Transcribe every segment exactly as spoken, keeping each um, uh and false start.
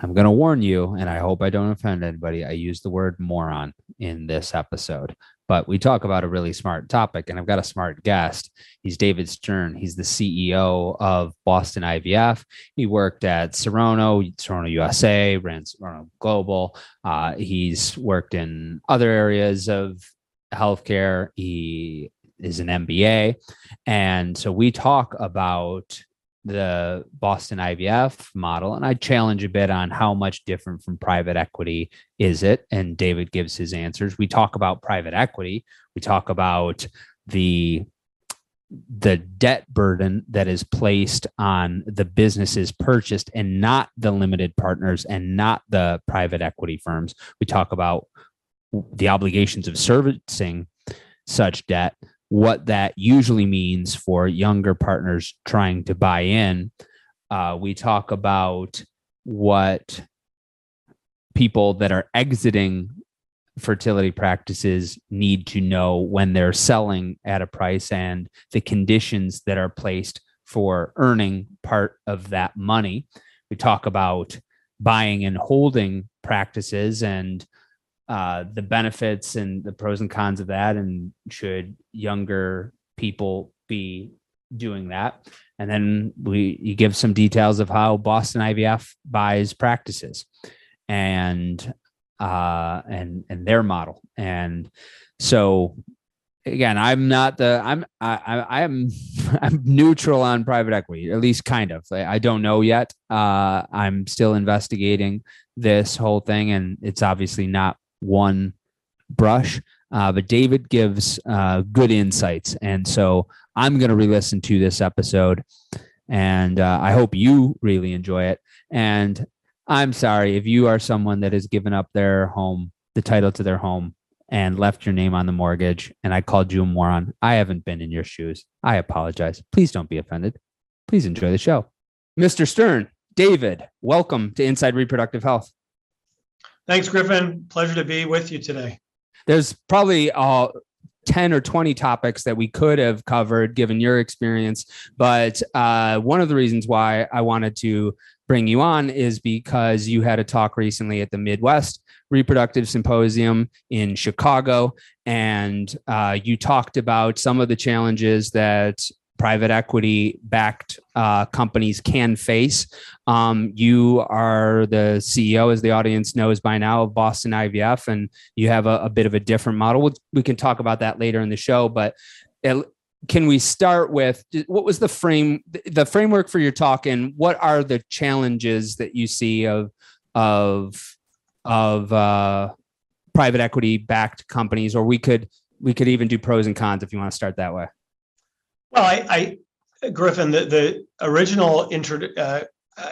I'm going to warn you, and I hope I don't offend anybody. I use the word moron in this episode, but we talk about a really smart topic, and I've got a smart guest. He's David Stern. He's the C E O of Boston I V F. He worked at Serono, Serono U S A, ran Serono Global. Uh, he's worked in other areas of healthcare. He is an M B A. And so we talk about the Boston I V F model, and I challenge a bit on how much different from private equity is it, and David gives his answers. We talk about private equity. We talk about the the debt burden that is placed on the businesses purchased and not the limited partners and not the private equity firms. We talk about the obligations of servicing such debt, what that usually means for younger partners trying to buy in. Uh, we talk about what people that are exiting fertility practices need to know when they're selling at a price and the conditions that are placed for earning part of that money. We talk about buying and holding practices and Uh, the benefits and the pros and cons of that, and should younger people be doing that? And then we you give some details of how Boston I V F buys practices and uh, and and their model. And so again, I'm not the I'm I I am I'm neutral on private equity, at least kind of. I, I don't know yet. Uh, I'm still investigating this whole thing, and it's obviously not one brush, uh, but David gives uh, good insights. And so I'm going to re-listen to this episode, and uh, I hope you really enjoy it. And I'm sorry if you are someone that has given up their home, the title to their home, and left your name on the mortgage, and I called you a moron. I haven't been in your shoes. I apologize. Please don't be offended. Please enjoy the show. Mister Stern, David, welcome to Inside Reproductive Health. Thanks, Griffin. Pleasure to be with you today. There's probably uh, ten or twenty topics that we could have covered given your experience, but uh, one of the reasons why I wanted to bring you on is because you had a talk recently at the Midwest Reproductive Symposium in Chicago, and uh, you talked about some of the challenges that private equity-backed uh, companies can face. Um, you are the C E O, as the audience knows by now, of Boston I V F, and you have a, a bit of a different model. We'll, we can talk about that later in the show, but it, can we start with what was the frame, the framework for your talk, and what are the challenges that you see of of of uh, private equity-backed companies? Or we could we could even do pros and cons if you want to start that way. Well, I, I Griffin, the, the original, intro, uh,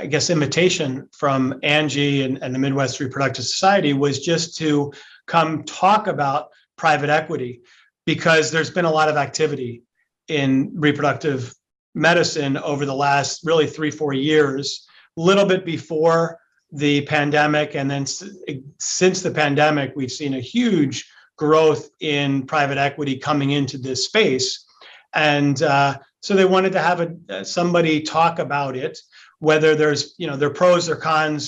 I guess, invitation from Angie and, and the Midwest Reproductive Society was just to come talk about private equity, because there's been a lot of activity in reproductive medicine over the last really three, four years, a little bit before the pandemic. And then since the pandemic, we've seen a huge growth in private equity coming into this space. And uh, so they wanted to have a, somebody talk about it, whether there's, you know, their pros or cons.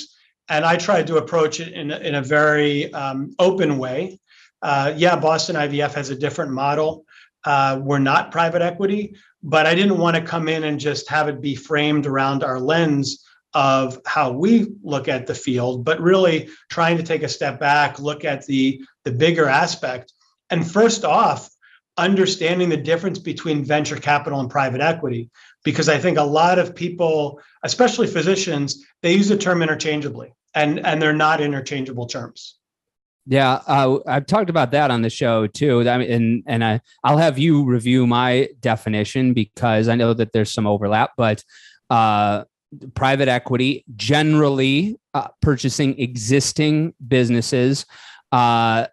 And I tried to approach it in, in a very um, open way. Uh, yeah, Boston I V F has a different model. Uh, we're not private equity, but I didn't want to come in and just have it be framed around our lens of how we look at the field, but really trying to take a step back, look at the, the bigger aspect. And first off, understanding the difference between venture capital and private equity, because I think a lot of people, especially physicians, they use the term interchangeably, and, and they're not interchangeable terms. Yeah, uh, I've talked about that on the show too. I mean, and and I, I'll have you review my definition, because I know that there's some overlap, but uh, private equity generally uh, purchasing existing businesses, uh,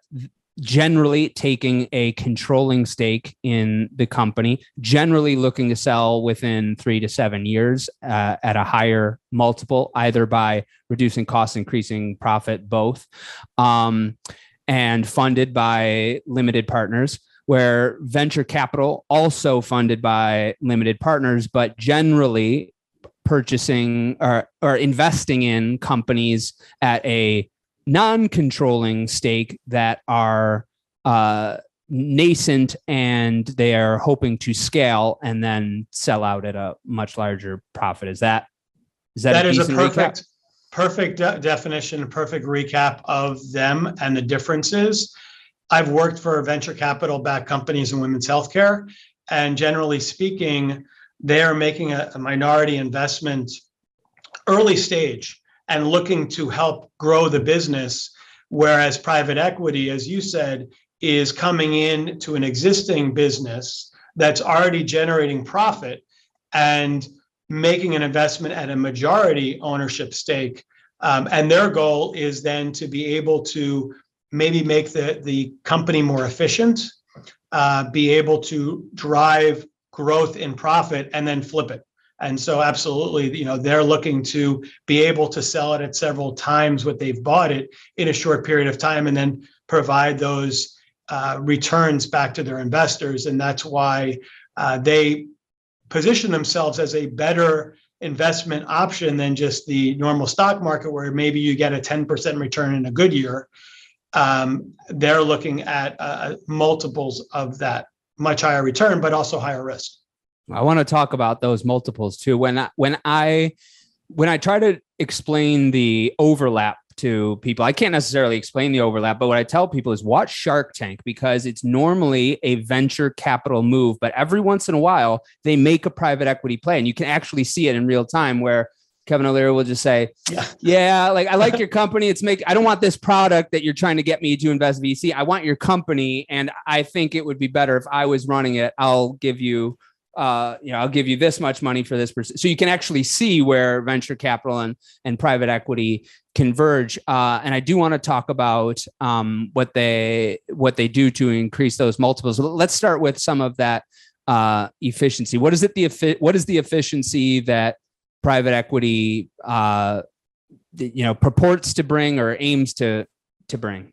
generally taking a controlling stake in the company, generally looking to sell within three to seven years uh, at a higher multiple, either by reducing costs, increasing profit, both, um, and funded by limited partners, where venture capital also funded by limited partners, but generally purchasing or, or investing in companies at a non-controlling stake that are uh, nascent and they are hoping to scale and then sell out at a much larger profit. Is that is that, that a decent is a perfect recap? Perfect de- definition, perfect recap of them and the differences. I've worked for venture capital-backed companies in women's healthcare, and generally speaking, they are making a, a minority investment early stage and looking to help grow the business, whereas private equity, as you said, is coming in to an existing business that's already generating profit and making an investment at a majority ownership stake. Um, and their goal is then to be able to maybe make the, the company more efficient, uh, be able to drive growth in profit, and then flip it. And so absolutely, you know, they're looking to be able to sell it at several times what they've bought it in a short period of time, and then provide those uh, returns back to their investors. And that's why uh, they position themselves as a better investment option than just the normal stock market, where maybe you get a ten percent return in a good year. Um, they're looking at uh, multiples of that, much higher return, but also higher risk. I want to talk about those multiples too. When I, when I, when I try to explain the overlap to people, I can't necessarily explain the overlap, but what I tell people is watch Shark Tank, because it's normally a venture capital move, but every once in a while they make a private equity play, and you can actually see it in real time where Kevin O'Leary will just say, yeah, yeah like I like your company. It's make, I don't want this product that you're trying to get me to invest V C. I want your company. And I think it would be better if I was running it. I'll give you, uh, you know, I'll give you this much money for this person. So you can actually see where venture capital and, and private equity converge. Uh, and I do want to talk about um, what they, what they do to increase those multiples. Let's start with some of that uh, efficiency. What is it? The, what is the efficiency that private equity, uh, you know, purports to bring or aims to to bring?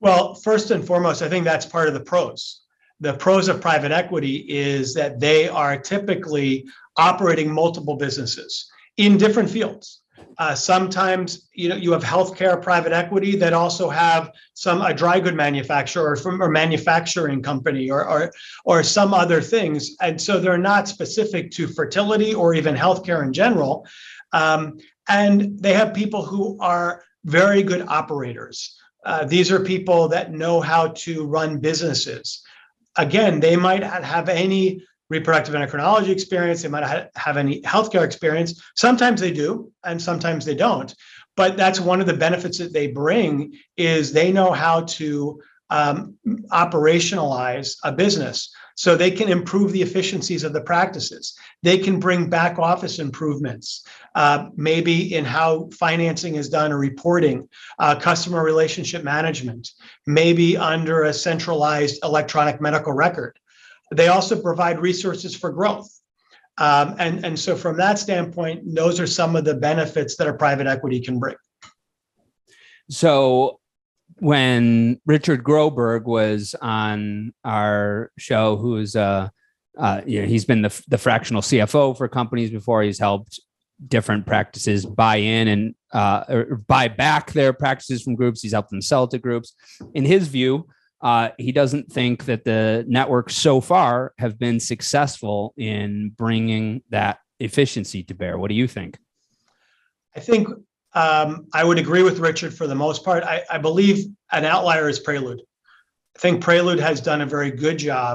Well, first and foremost, I think that's part of the pros. The pros of private equity is that they are typically operating multiple businesses in different fields. Uh, sometimes, you know, you have healthcare private equity that also have some a dry good manufacturer or from or manufacturing company or, or or some other things, and so they're not specific to fertility or even healthcare in general. Um, and they have people who are very good operators. Uh, these are people that know how to run businesses. Again, they might not have any reproductive endocrinology experience, they might not have any healthcare experience. Sometimes they do, and sometimes they don't. But that's one of the benefits that they bring, is they know how to um, operationalize a business. So they can improve the efficiencies of the practices. They can bring back office improvements, uh, maybe in how financing is done or reporting, uh, customer relationship management, maybe under a centralized electronic medical record. They also provide resources for growth. Um, and, and so from that standpoint, those are some of the benefits that a private equity can bring. So when Richard Groberg was on our show, who's, uh, uh, you know, he's been the, the fractional C F O for companies before. He's helped different practices buy in and uh, or buy back their practices from groups. He's helped them sell to groups. In his view, Uh, he doesn't think that the networks so far have been successful in bringing that efficiency to bear. What do you think? I think um, I would agree with Richard for the most part. I, I believe an outlier is Prelude. I think Prelude has done a very good job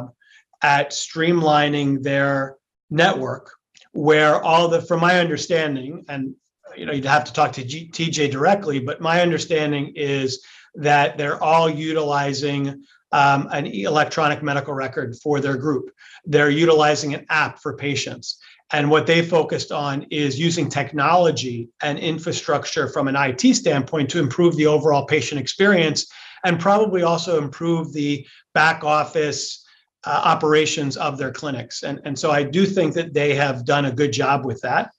at streamlining their network, where all the, from my understanding, and you know, you'd have to talk to G- T J directly, but my understanding is that they're all utilizing um, an electronic medical record for their group. They're utilizing an app for patients. And what they focused on is using technology and infrastructure from an I T standpoint to improve the overall patient experience, and probably also improve the back office uh, operations of their clinics. And, and so I do think that they have done a good job with that.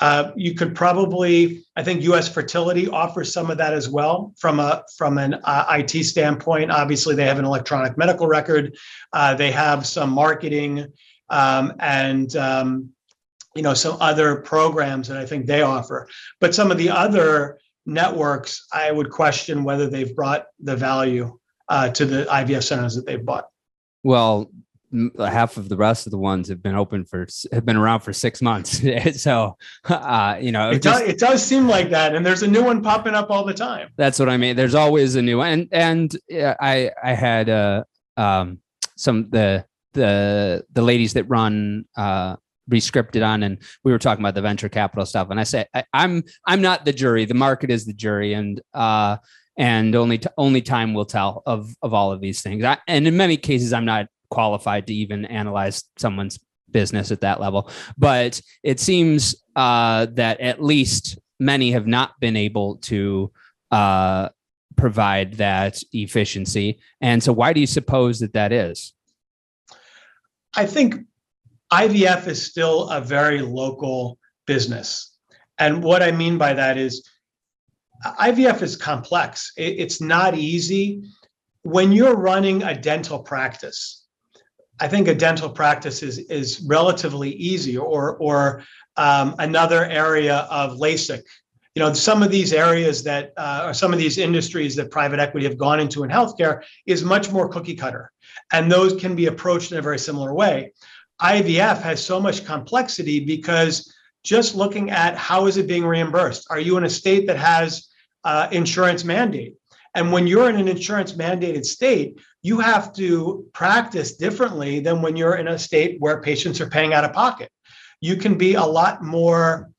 Uh, you could probably, I think U S Fertility offers some of that as well from a from an uh, I T standpoint. Obviously, they have an electronic medical record. Uh, they have some marketing um, and um, you know, some other programs that I think they offer. But some of the other networks, I would question whether they've brought the value uh, to the I V F centers that they've bought. Well, half of the rest of the ones have been open for have been around for six months. So, uh, you know, it, it, does, just, it does seem like that. And there's a new one popping up all the time. That's what I mean. There's always a new one. And, and I, I had uh, um, some, the, the, the ladies that run uh, Rescripted on, and we were talking about the venture capital stuff. And I said, I, I'm, I'm not the jury. The market is the jury. And, uh, and only, t- only time will tell of, of all of these things. I, and in many cases, I'm not qualified to even analyze someone's business at that level. But it seems uh, that at least many have not been able to uh, provide that efficiency. And so why do you suppose that that is? I think I V F is still a very local business. And what I mean by that is I V F is complex. It's not easy. When you're running a dental practice, I think a dental practice is, is relatively easy, or, or um, another area of LASIK. You know, some of these areas that uh, or some of these industries that private equity have gone into in healthcare is much more cookie cutter, and those can be approached in a very similar way. I V F has so much complexity because just looking at how is it being reimbursed? Are you in a state that has uh, insurance mandate? And when you're in an insurance mandated state, you have to practice differently than when you're in a state where patients are paying out of pocket. You can be a lot more,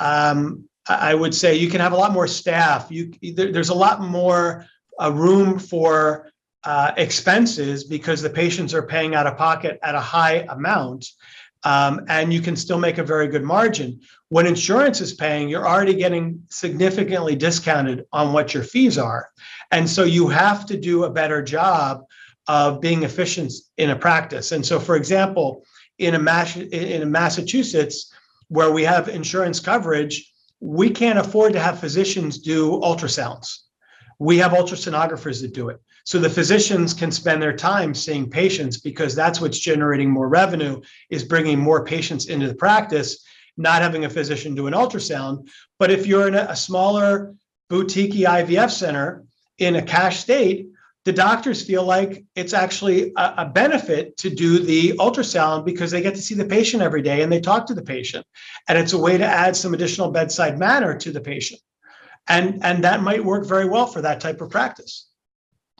um, I would say, you can have a lot more staff. You, there, there's a lot more uh, room for uh, expenses because the patients are paying out of pocket at a high amount, um, and you can still make a very good margin. When insurance is paying, you're already getting significantly discounted on what your fees are. And so you have to do a better job of being efficient in a practice. And so, for example, in a Mas- in Massachusetts, where we have insurance coverage, we can't afford to have physicians do ultrasounds. We have ultrasonographers that do it. So the physicians can spend their time seeing patients because that's what's generating more revenue, is bringing more patients into the practice, not having a physician do an ultrasound. But if you're in a, a smaller boutique I V F center in a cash state, the doctors feel like it's actually a, a benefit to do the ultrasound because they get to see the patient every day and they talk to the patient. And it's a way to add some additional bedside manner to the patient. And, and that might work very well for that type of practice.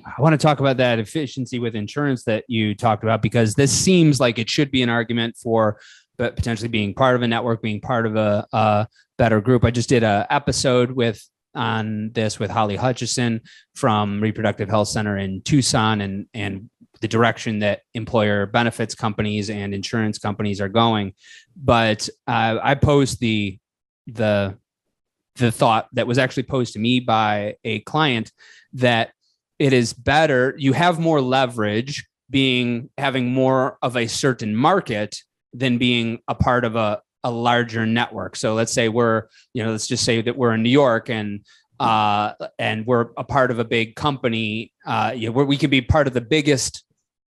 I want to talk about that efficiency with insurance that you talked about, because this seems like it should be an argument for but potentially being part of a network, being part of a, a better group. I just did an episode with on this with Holly Hutchison from Reproductive Health Center in Tucson, and, and the direction that employer benefits companies and insurance companies are going. But uh, I posed the, the, the thought that was actually posed to me by a client that it is better, you have more leverage being having more of a certain market than being a part of a, a larger network. So let's say we're, you know, let's just say that we're in New York and uh, and we're a part of a big company, uh, you know, where we could be part of the biggest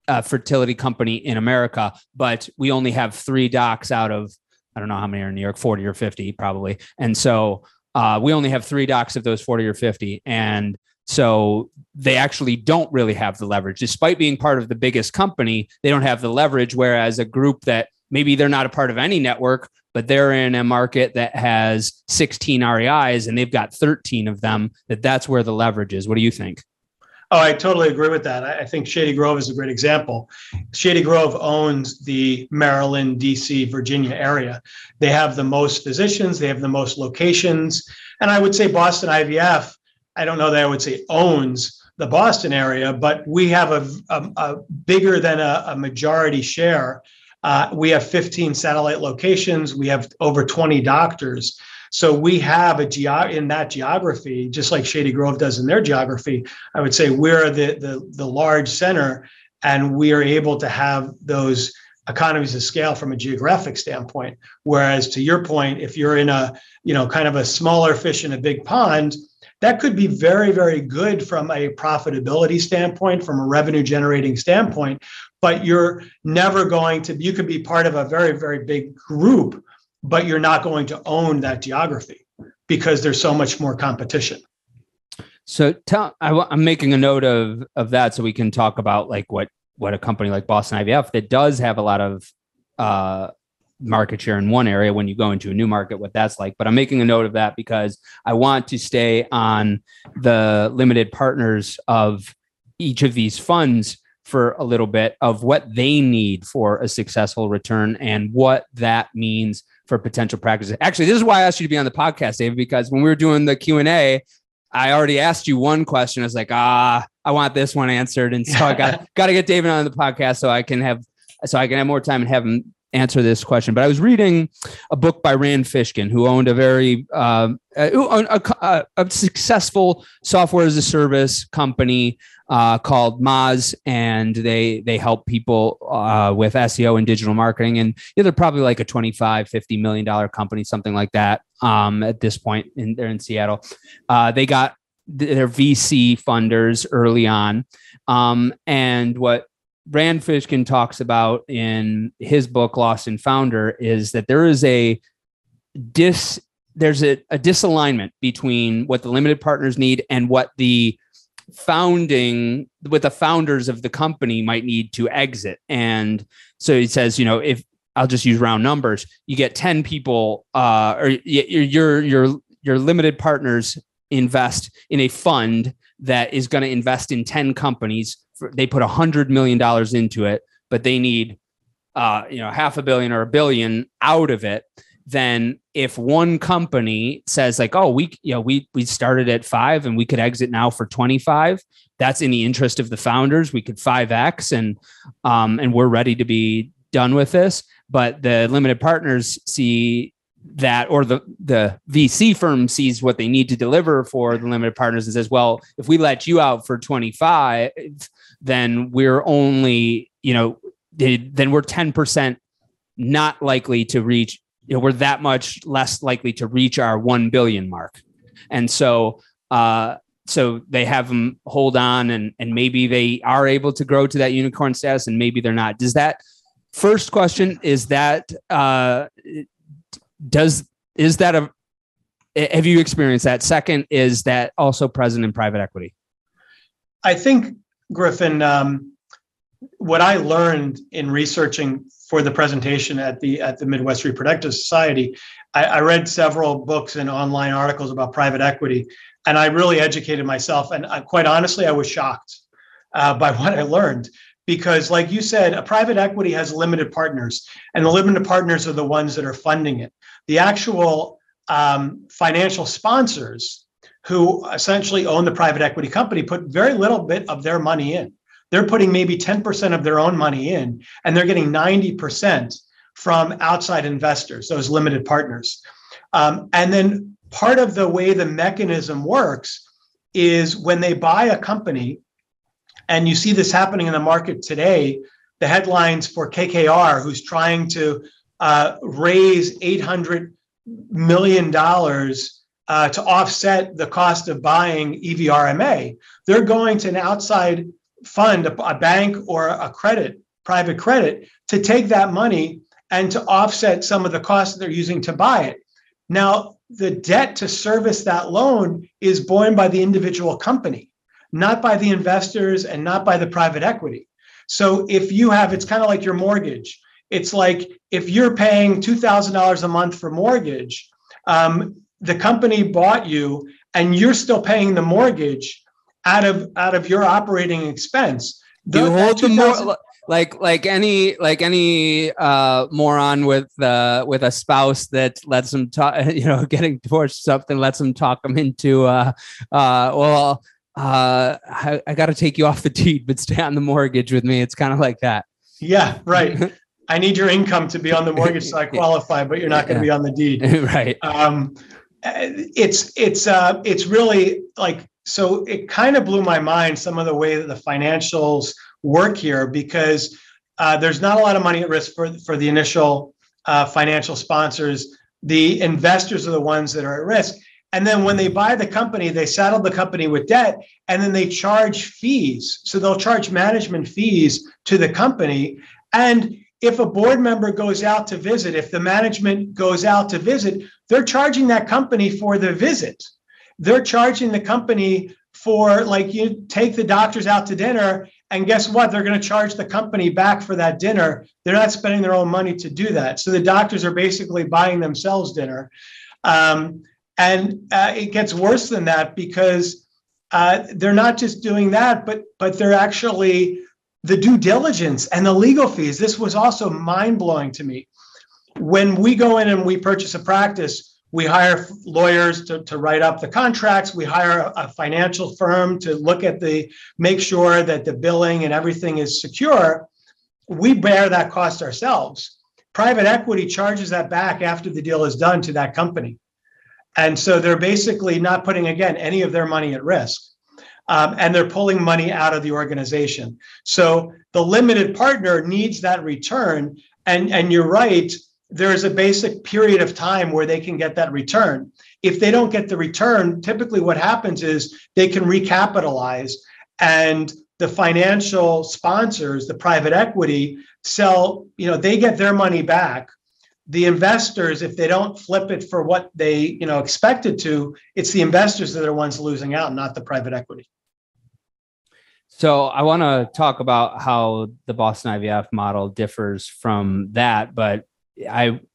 uh, fertility company in America, but we only have three docs out of, I don't know how many are in New York, forty or fifty probably. And so uh, we only have three docs of those forty or fifty. And so they actually don't really have the leverage. Despite being part of the biggest company, they don't have the leverage, whereas a group that maybe they're not a part of any network, but they're in a market that has sixteen R E Is and they've got thirteen of them, that that's where the leverage is. What do you think? Oh, I totally agree with that. I think Shady Grove is a great example. Shady Grove owns the Maryland, D C, Virginia area. They have the most physicians. They have the most locations. And I would say Boston I V F, I don't know that I would say owns the Boston area, but we have a, a, a bigger than a, a majority share. Uh, we have fifteen satellite locations. We have over twenty doctors. So we have a ge- in that geography, just like Shady Grove does in their geography. I would say we're the, the, the large center, and we are able to have those economies of scale from a geographic standpoint. Whereas to your point, if you're in a, you know, kind of a smaller fish in a big pond, that could be very, very good from a profitability standpoint, from a revenue generating standpoint. but you're never going to, you could be part of a very, very big group, but you're not going to own that geography because there's so much more competition. So tell, I, I'm making a note of, of that so we can talk about like what, what a company like Boston I V F that does have a lot of uh, market share in one area when you go into a new market, what that's like. But I'm making a note of that because I want to stay on the limited partners of each of these funds for a little bit of what they need for a successful return and what that means for potential practices. Actually, this is why I asked you to be on the podcast, David, because when we were doing the Q and A, I already asked you one question. I was like, ah, I want this one answered. And so I got, got to get David on the podcast so I can have, so I can have more time and have him answer this question. But I was reading a book by Rand Fishkin, who owned a very, um, a, a, a successful software as a service company uh, called Moz. And they, they help people uh, with S E O and digital marketing. And yeah, they're probably like a twenty-five, fifty million dollar company, something like that. Um, at this point in they're in Seattle, uh, they got their V C funders early on. Um, and what Rand Fishkin talks about in his book, Lost and Founder, is that there is a dis, there's a, a disalignment between what the limited partners need and what the founding, what the founders of the company might need to exit. And so he says, you know, if I'll just use round numbers, you get ten people, uh, or your, your, your, your limited partners invest in a fund that is going to invest in ten companies. They put a hundred million dollars into it, but they need, uh, you know, half a billion or a billion out of it. Then if one company says like, oh, we, you know, we, we started at five and we could exit now for twenty-five, that's in the interest of the founders. We could five X and, um, and we're ready to be done with this. But the limited partners see that, or the, the V C firm sees what they need to deliver for the limited partners and says, well, if we let you out for twenty-five, then we're only, you know, then we're ten percent not likely to reach, you know, we're that much less likely to reach our one billion mark. And so, uh, so they have them hold on and, and maybe they are able to grow to that unicorn status and maybe they're not. Does that, first question is that, uh, does, is that a, have you experienced that? Second, is that also present in private equity? I think, Griffin, um, what I learned in researching for the presentation at the, at the Midwest Reproductive Society, I, I read several books and online articles about private equity, and I really educated myself. And I, quite honestly, I was shocked uh, by what I learned. Because like you said, a private equity has limited partners, and the limited partners are the ones that are funding it. The actual um, financial sponsors who essentially own the private equity company put very little bit of their money in. They're putting maybe ten percent of their own money in, and they're getting ninety percent from outside investors, those limited partners. Um, and then part of the way the mechanism works is when they buy a company, and you see this happening in the market today, the headlines for K K R, who's trying to uh, raise eight hundred million dollars uh, to offset the cost of buying E V R M A. They're going to an outside fund, a, a bank or a credit, private credit, to take that money and to offset some of the costs they're using to buy it. Now, the debt to service that loan is borne by the individual company, not by the investors and not by the private equity. So if you have, it's kind of like your mortgage. It's like if you're paying two thousand dollars a month for mortgage, um, the company bought you and you're still paying the mortgage out of out of your operating expense. You hold the mor- like like any like any uh, moron with uh, with a spouse that lets them talk, you know, getting divorced, something lets them talk them into uh, uh, well. Uh, I, I got to take you off the deed, but stay on the mortgage with me. It's kind of like that. Yeah, right. I need your income to be on the mortgage so I qualify, but you're not going to yeah. be on the deed. Right. Um, it's, it's, uh, it's really like, so it kind of blew my mind some of the way that the financials work here, because uh, there's not a lot of money at risk for, for the initial uh, financial sponsors. The investors are the ones that are at risk. And then when they buy the company, they saddle the company with debt, and then they charge fees. So they'll charge management fees to the company. And if a board member goes out to visit, if the management goes out to visit, they're charging that company for the visit. They're charging the company for, like, you take the doctors out to dinner, and guess what? They're going to charge the company back for that dinner. They're not spending their own money to do that. So the doctors are basically buying themselves dinner. Um, and uh, it gets worse than that, because uh, they're not just doing that, but but they're actually the due diligence and the legal fees. This was also mind-blowing to me. When we go in and we purchase a practice, we hire lawyers to, to write up the contracts. We hire a financial firm to look at the, make sure that the billing and everything is secure. We bear that cost ourselves. Private equity charges that back after the deal is done to that company. And so they're basically not putting, again, any of their money at risk. Um, and they're pulling money out of the organization. So the limited partner needs that return. And, and you're right. There is a basic period of time where they can get that return. If they don't get the return, typically what happens is they can recapitalize, and the financial sponsors, the private equity, sell, you know, they get their money back. The investors, if they don't flip it for what they, you know, expected to, it's the investors that are the ones losing out, not the private equity. So I want to talk about how the Boston I V F model differs from that, but I'm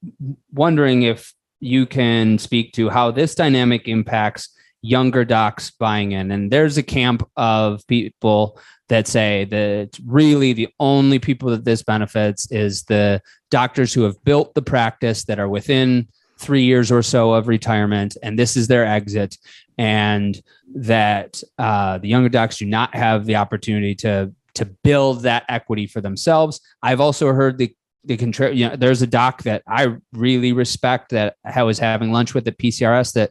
wondering if you can speak to how this dynamic impacts younger docs buying in. And there's a camp of people that say that really the only people that this benefits is the doctors who have built the practice that are within three years or so of retirement, and this is their exit, and that uh, the younger docs do not have the opportunity to, to build that equity for themselves. I've also heard the They contribute. You know, there's a doc that I really respect that I was having lunch with at P C R S that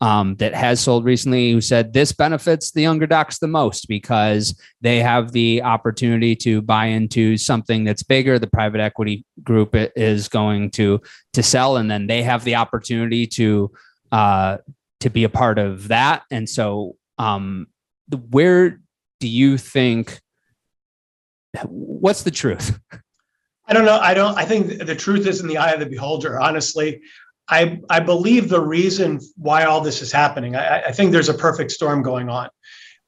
um, that has sold recently, who said this benefits the younger docs the most because they have the opportunity to buy into something that's bigger. The private equity group is going to to sell, and then they have the opportunity to uh, to be a part of that. And so, um, where do you think? What's the truth? I don't know. I don't. I think the truth is in the eye of the beholder. Honestly, I I believe the reason why all this is happening. I, I think there's a perfect storm going on,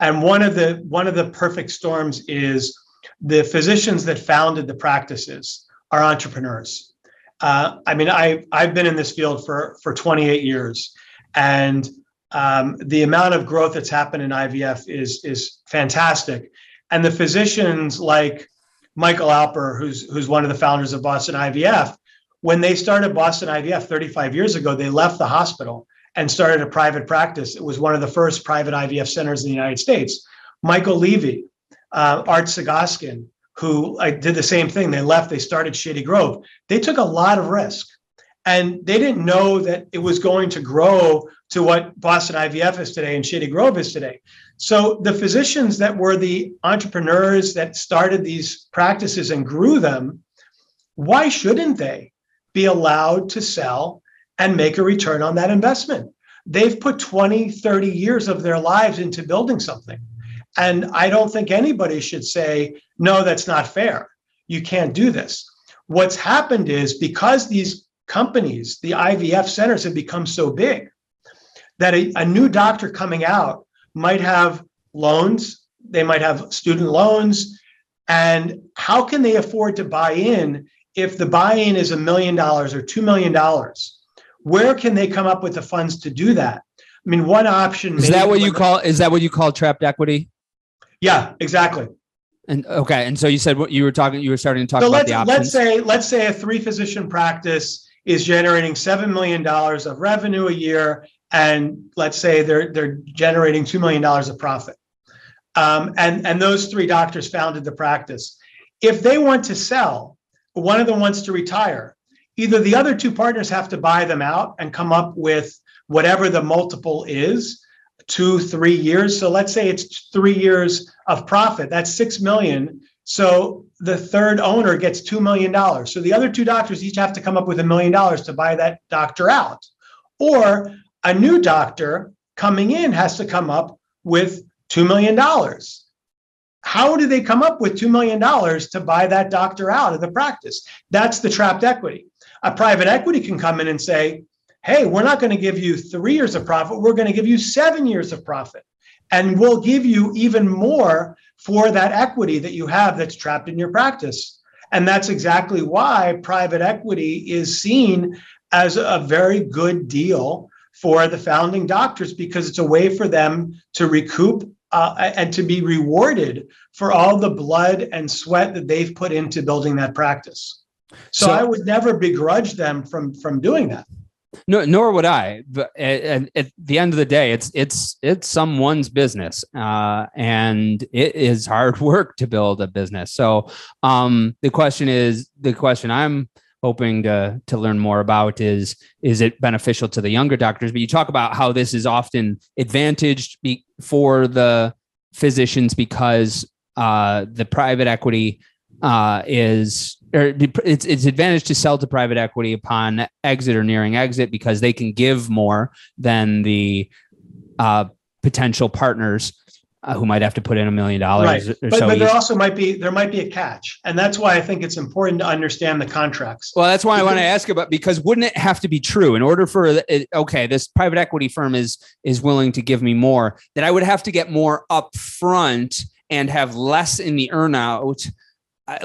and one of the one of the perfect storms is the physicians that founded the practices are entrepreneurs. Uh, I mean, I I've been in this field for for twenty-eight years, and um, the amount of growth that's happened in I V F is is fantastic, and the physicians like Michael Alper, who's who's one of the founders of Boston I V F, when they started Boston I V F thirty-five years ago, they left the hospital and started a private practice. It was one of the first private I V F centers in the United States. Michael Levy, uh, Art Sagaskin, who uh, did the same thing. They left, they started Shady Grove. They took a lot of risk, and they didn't know that it was going to grow to what Boston I V F is today and Shady Grove is today. So the physicians that were the entrepreneurs that started these practices and grew them, why shouldn't they be allowed to sell and make a return on that investment? They've put twenty, thirty years of their lives into building something. And I don't think anybody should say, no, that's not fair. You can't do this. What's happened is because these companies, the I V F centers have become so big, that a, a new doctor coming out might have loans, they might have student loans, and how can they afford to buy in if the buy-in is a million dollars or two million dollars? Where can they come up with the funds to do that? I mean, one option is that what you call is that what you call trapped equity? Yeah, exactly. And okay, and so you said what you were talking, you were starting to talk so about the options. Let's say let's say a three-physician practice is generating seven million dollars of revenue a year. And let's say they're they're generating two million dollars of profit. Um, and, and those three doctors founded the practice. If they want to sell, one of them wants to retire, either the other two partners have to buy them out and come up with whatever the multiple is, two, three years. So let's say it's three years of profit, that's six million dollars. So the third owner gets two million dollars. So the other two doctors each have to come up with a million dollars to buy that doctor out. Or a new doctor coming in has to come up with two million dollars. How do they come up with two million dollars to buy that doctor out of the practice? That's the trapped equity. A private equity can come in and say, hey, we're not going to give you three years of profit. We're going to give you seven years of profit. And we'll give you even more for that equity that you have that's trapped in your practice. And that's exactly why private equity is seen as a very good deal for the founding doctors, because it's a way for them to recoup uh, and to be rewarded for all the blood and sweat that they've put into building that practice. So, so I would never begrudge them from, from doing that. No, nor would I. But at, at the end of the day, it's it's it's someone's business, uh, and it is hard work to build a business. So um, the question is, the question I'm hoping to to learn more about is, is it beneficial to the younger doctors? But you talk about how this is often advantaged be, for the physicians because uh, the private equity uh, is. Or it's it's advantage to sell to private equity upon exit or nearing exit because they can give more than the uh, potential partners uh, who might have to put in a million dollars. Right, or but, so but there each. also might be there might be a catch, and that's why I think it's important to understand the contracts. Well, that's why because, I want to ask about because wouldn't it have to be true in order for okay, this private equity firm is is willing to give me more, that I would have to get more upfront and have less in the earnout.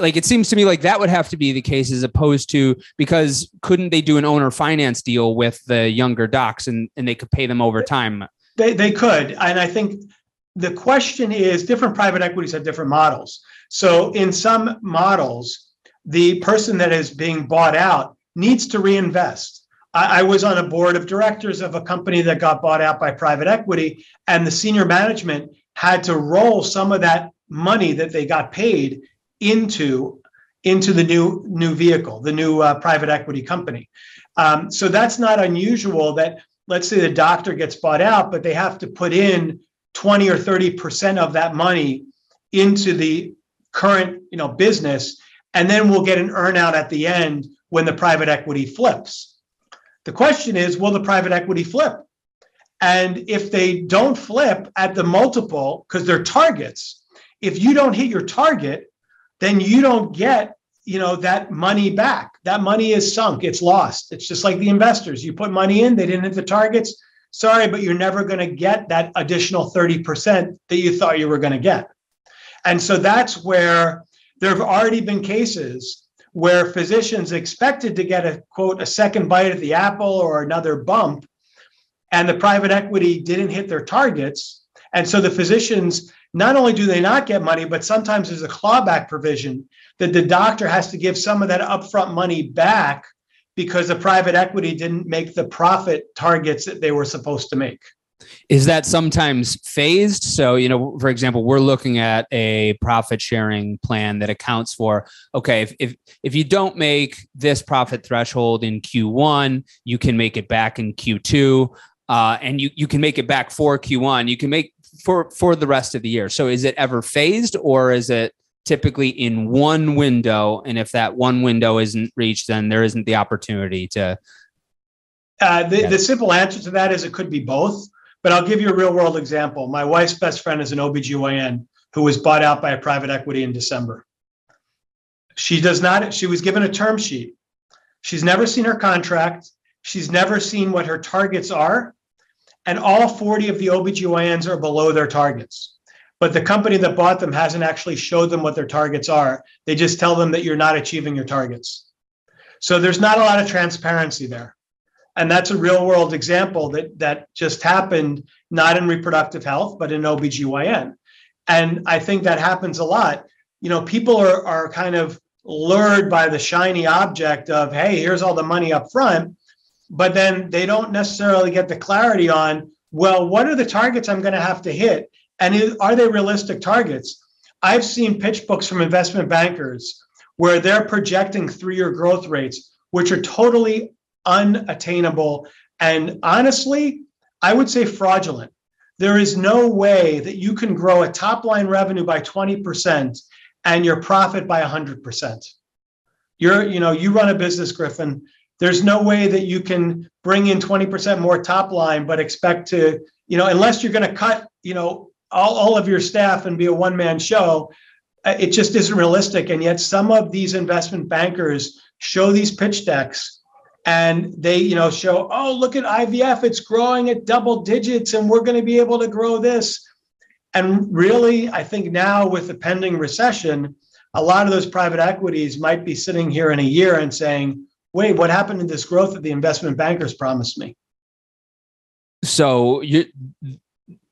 Like, it seems to me like that would have to be the case as opposed to, because couldn't they do an owner finance deal with the younger docs and, and they could pay them over time? They they could. And I think the question is different private equities have different models. So in some models, the person that is being bought out needs to reinvest. I, I was on a board of directors of a company that got bought out by private equity, and the senior management had to roll some of that money that they got paid into into the new new vehicle, the new uh, private equity company. Um, so that's not unusual that, let's say the doctor gets bought out, but they have to put in twenty or thirty percent of that money into the current you know business, and then we'll get an earnout at the end when the private equity flips. The question is, will the private equity flip? And if they don't flip at the multiple, because they're targets, if you don't hit your target, then you don't get, you know, that money back. That money is sunk. It's lost. It's just like the investors. You put money in, they didn't hit the targets. Sorry, but you're never going to get that additional thirty percent that you thought you were going to get. And so that's where there have already been cases where physicians expected to get a, quote, a second bite at the apple or another bump, and the private equity didn't hit their targets. And so the physicians, not only do they not get money, but sometimes there's a clawback provision that the doctor has to give some of that upfront money back because the private equity didn't make the profit targets that they were supposed to make. Is that sometimes phased? So, you know, for example, we're looking at a profit sharing plan that accounts for, okay, if if, if you don't make this profit threshold in Q one, you can make it back in Q two, uh, and you, you can make it back for Q one. You can make for for the rest of the year. So is it ever phased, or is it typically in one window? And if that one window isn't reached, then there isn't the opportunity to. Uh, the, yeah. the simple answer to that is it could be both, but I'll give you a real world example. My wife's best friend is an O B G Y N who was bought out by a private equity in December. She does not, she was given a term sheet. She's never seen her contract. She's never seen what her targets are. And all forty of the O B G Y Ns are below their targets. But the company that bought them hasn't actually showed them what their targets are. They just tell them that you're not achieving your targets. So there's not a lot of transparency there. And that's a real world example that, that just happened, not in reproductive health, but in O B G Y N. And I think that happens a lot. You know, people are, are kind of lured by the shiny object of, hey, here's all the money up front. But then they don't necessarily get the clarity on, well, what are the targets I'm going to have to hit? And are they realistic targets? I've seen pitch books from investment bankers where they're projecting three-year growth rates, which are totally unattainable. And honestly, I would say fraudulent. There is no way that you can grow a top-line revenue by twenty percent and your profit by one hundred percent. You're, you know, you run a business, Griffin. There's no way that you can bring in twenty percent more top line, but expect to, you know, unless you're going to cut, you know, all, all of your staff and be a one-man show, it just isn't realistic. And yet some of these investment bankers show these pitch decks and they, you know, show, oh, look at I V F, it's growing at double digits and we're going to be able to grow this. And really, I think now with the pending recession, a lot of those private equities might be sitting here in a year and saying, wait, what happened to this growth that the investment bankers promised me? So you,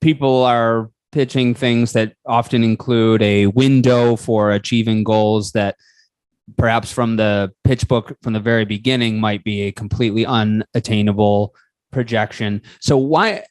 people are pitching things that often include a window for achieving goals that perhaps from the pitch book from the very beginning might be a completely unattainable projection. So why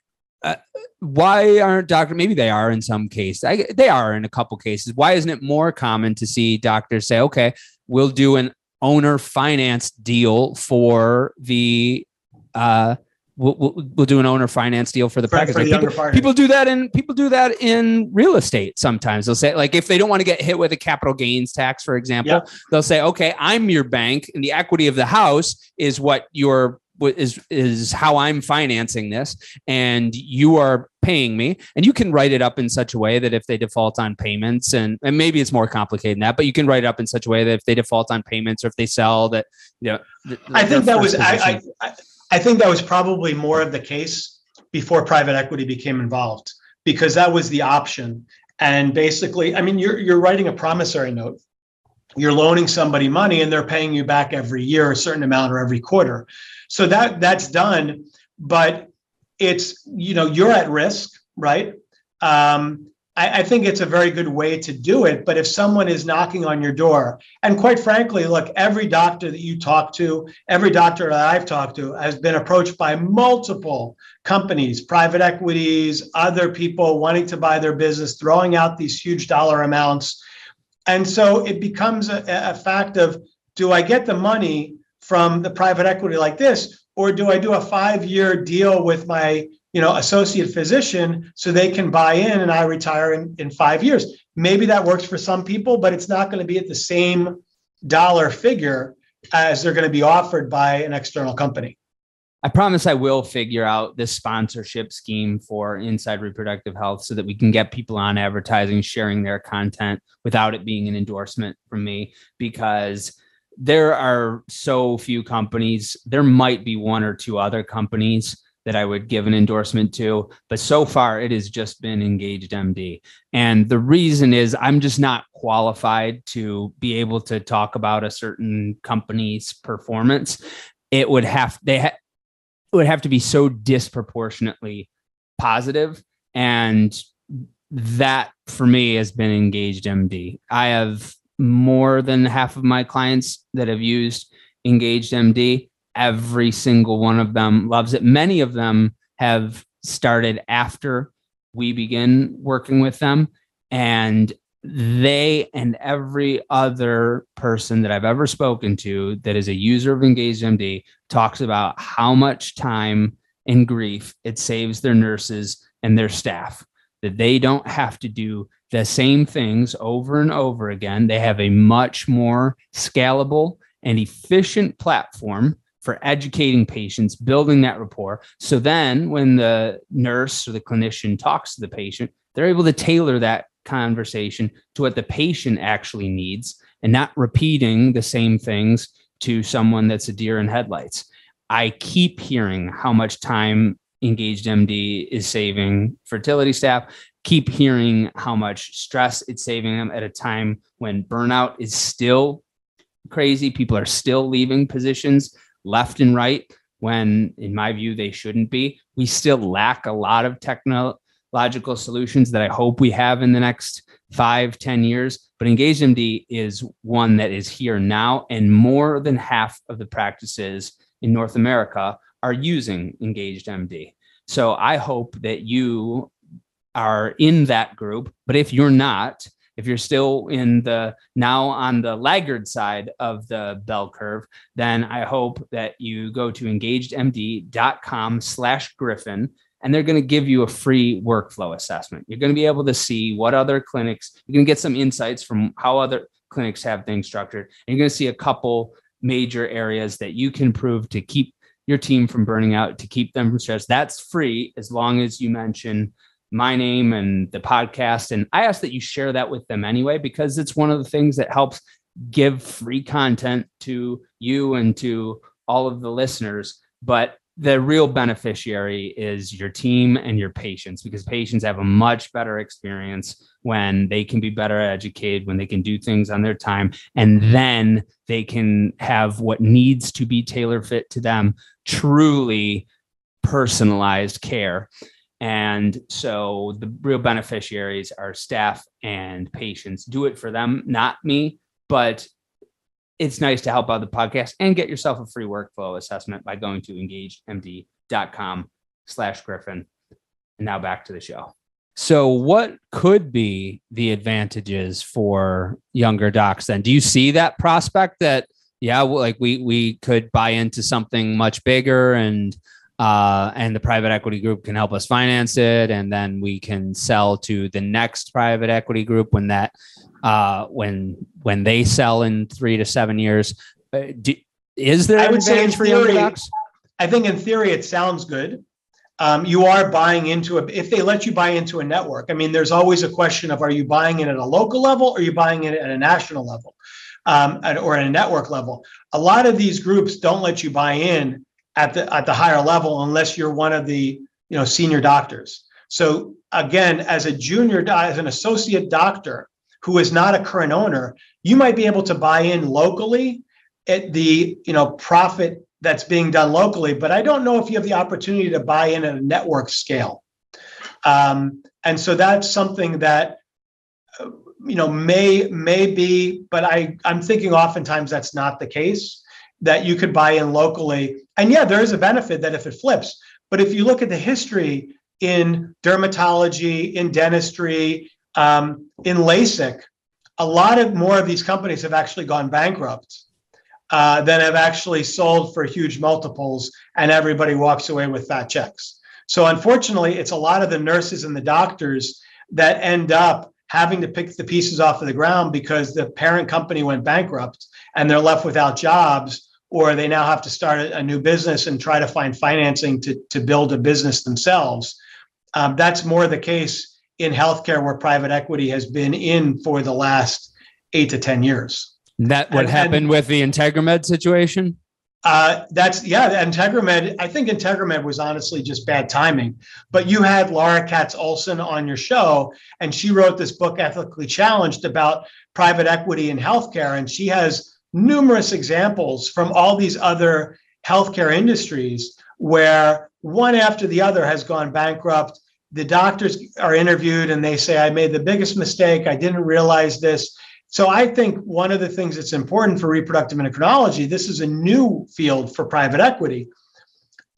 uh, why aren't doctors, maybe they are in some cases, I, they are in a couple cases. Why isn't it more common to see doctors say, okay, we'll do an owner finance deal for the, uh, we'll, we'll, we'll do an owner finance deal for the for, practice. For like the people, people do that in people do that in real estate. Sometimes they'll say, like, if they don't want to get hit with a capital gains tax, for example, yep. They'll say, okay, I'm your bank and the equity of the house is what your is, is how I'm financing this. And you are paying me, and you can write it up in such a way that if they default on payments and, and maybe it's more complicated than that, but you can write it up in such a way that if they default on payments or if they sell that, you know, th- I think that was, I, I, I, I think that was probably more of the case before private equity became involved, because that was the option. And basically, I mean, you're you're writing a promissory note. You're loaning somebody money and they're paying you back every year a certain amount or every quarter. So that that's done, but it's, you know, you're at risk, right? Um, I, I think it's a very good way to do it. But if someone is knocking on your door, and quite frankly, look, every doctor that you talk to, every doctor that I've talked to has been approached by multiple companies, private equities, other people wanting to buy their business, throwing out these huge dollar amounts. And so it becomes a, a fact of, do I get the money from the private equity like this, or do I do a five-year deal with my, you know, associate physician so they can buy in and I retire in, in five years? Maybe that works for some people, but it's not going to be at the same dollar figure as they're going to be offered by an external company. I promise I will figure out this sponsorship scheme for Inside Reproductive Health so that we can get people on advertising, sharing their content without it being an endorsement from me, because there are so few companies. There might be one or two other companies that I would give an endorsement to, but so far it has just been EngageMD. And the reason is I'm just not qualified to be able to talk about a certain company's performance. It would have, they ha- it would have to be so disproportionately positive. And that for me has been EngageMD. I have more than half of my clients that have used EngageMD. Every single one of them loves it. Many of them have started after we begin working with them, and they and every other person that I've ever spoken to that is a user of EngageMD talks about how much time and grief it saves their nurses and their staff, that they don't have to do the same things over and over again. They have a much more scalable and efficient platform for educating patients, building that rapport. So then when the nurse or the clinician talks to the patient, they're able to tailor that conversation to what the patient actually needs and not repeating the same things to someone that's a deer in headlights. I keep hearing how much time EngageMD is saving fertility staff, keep hearing how much stress it's saving them at a time when burnout is still crazy. People are still leaving positions left and right, when in my view, they shouldn't be. We still lack a lot of technological solutions that I hope we have in the next five, ten years, but EngageMD is one that is here now, and more than half of the practices in North America are using EngageMD. So I hope that you are in that group, but if you're not, if you're still in the now on the laggard side of the bell curve, then I hope that you go to engaged M D dot com slash Griffin, and they're going to give you a free workflow assessment. You're going to be able to see what other clinics, you're going to get some insights from how other clinics have things structured. And you're going to see a couple major areas that you can prove to keep your team from burning out, to keep them from stress. That's free as long as you mention my name and the podcast. And I ask that you share that with them anyway, because it's one of the things that helps give free content to you and to all of the listeners. But the real beneficiary is your team and your patients, because patients have a much better experience when they can be better educated, when they can do things on their time, and then they can have what needs to be tailor fit to them, truly personalized care. And so the real beneficiaries are staff and patients. Do it for them, not me, but it's nice to help out the podcast and get yourself a free workflow assessment by going to engage M D dot com slash Griffin. And now back to the show. So what could be the advantages for younger docs then? Do you see that prospect that, yeah, like we we could buy into something much bigger, and uh, and the private equity group can help us finance it, and then we can sell to the next private equity group when that Uh, when when they sell in three to seven years, uh, do, is there an advantage for younger docs? I think in theory it sounds good. Um, you are buying into a, if they let you buy into a network. I mean, there's always a question of, are you buying in at a local level, or are you buying in at a national level, um, at, or at a network level? A lot of these groups don't let you buy in at the at the higher level unless you're one of the you know senior doctors. So again, as a junior, as an associate doctor who is not a current owner, you might be able to buy in locally at the you know profit that's being done locally, but I don't know if you have the opportunity to buy in at a network scale. Um, and so that's something that uh, you know may may be, but I I'm thinking oftentimes that's not the case, that you could buy in locally. And yeah, there is a benefit that if it flips, but if you look at the history in dermatology, in dentistry, Um, in LASIK, a lot of more of these companies have actually gone bankrupt uh, than have actually sold for huge multiples, and everybody walks away with fat checks. So unfortunately, it's a lot of the nurses and the doctors that end up having to pick the pieces off of the ground because the parent company went bankrupt and they're left without jobs, or they now have to start a new business and try to find financing to, to build a business themselves. Um, that's more the case in healthcare, where private equity has been in for the last eight to ten years. That what and, happened and, with the IntegraMed situation? Uh, that's, yeah, the IntegraMed, I think IntegraMed was honestly just bad timing, but you had Laura Katz Olson on your show, and she wrote this book, Ethically Challenged, about private equity in healthcare. And she has numerous examples from all these other healthcare industries where one after the other has gone bankrupt. The doctors are interviewed and they say, I made the biggest mistake. I didn't realize this. So I think one of the things that's important for reproductive endocrinology, this is a new field for private equity.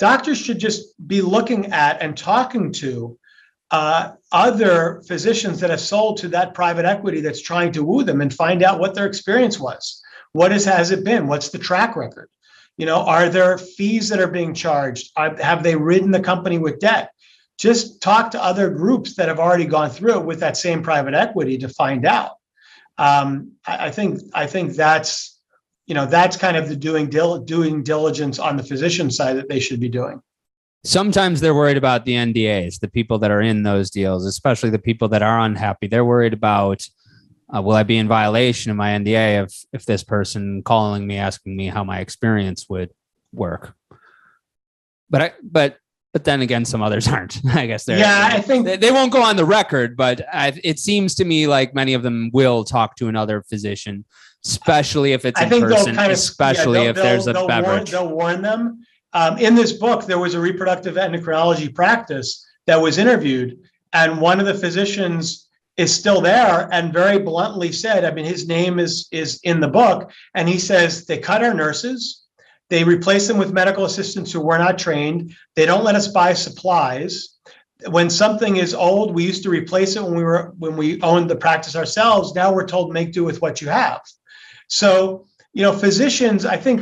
Doctors should just be looking at and talking to uh, other physicians that have sold to that private equity that's trying to woo them, and find out what their experience was. What is, has it been? What's the track record? You know, are there fees that are being charged? Are, have they ridden the company with debt? Just talk to other groups that have already gone through it with that same private equity to find out. Um, I, I think I think that's you know that's kind of the doing dil- doing diligence on the physician side that they should be doing. Sometimes they're worried about the N D As, the people that are in those deals, especially the people that are unhappy. They're worried about uh, will I be in violation of my N D A if if this person calling me asking me how my experience would work. But I but. But then again, some others aren't. I guess they're. Yeah, I think they, they won't go on the record, but I've, it seems to me like many of them will talk to another physician, especially if it's I in think person, kind of, especially yeah, if there's a they'll beverage. Warn, they'll warn them. Um, in this book, there was a reproductive endocrinology practice that was interviewed, and one of the physicians is still there, and very bluntly said, I mean, his name is is in the book, and he says they cut our nurses. They replace them with medical assistants who were not trained. They don't let us buy supplies. When something is old, we used to replace it when we were when we owned the practice ourselves. Now we're told make do with what you have. So, you know, physicians, I think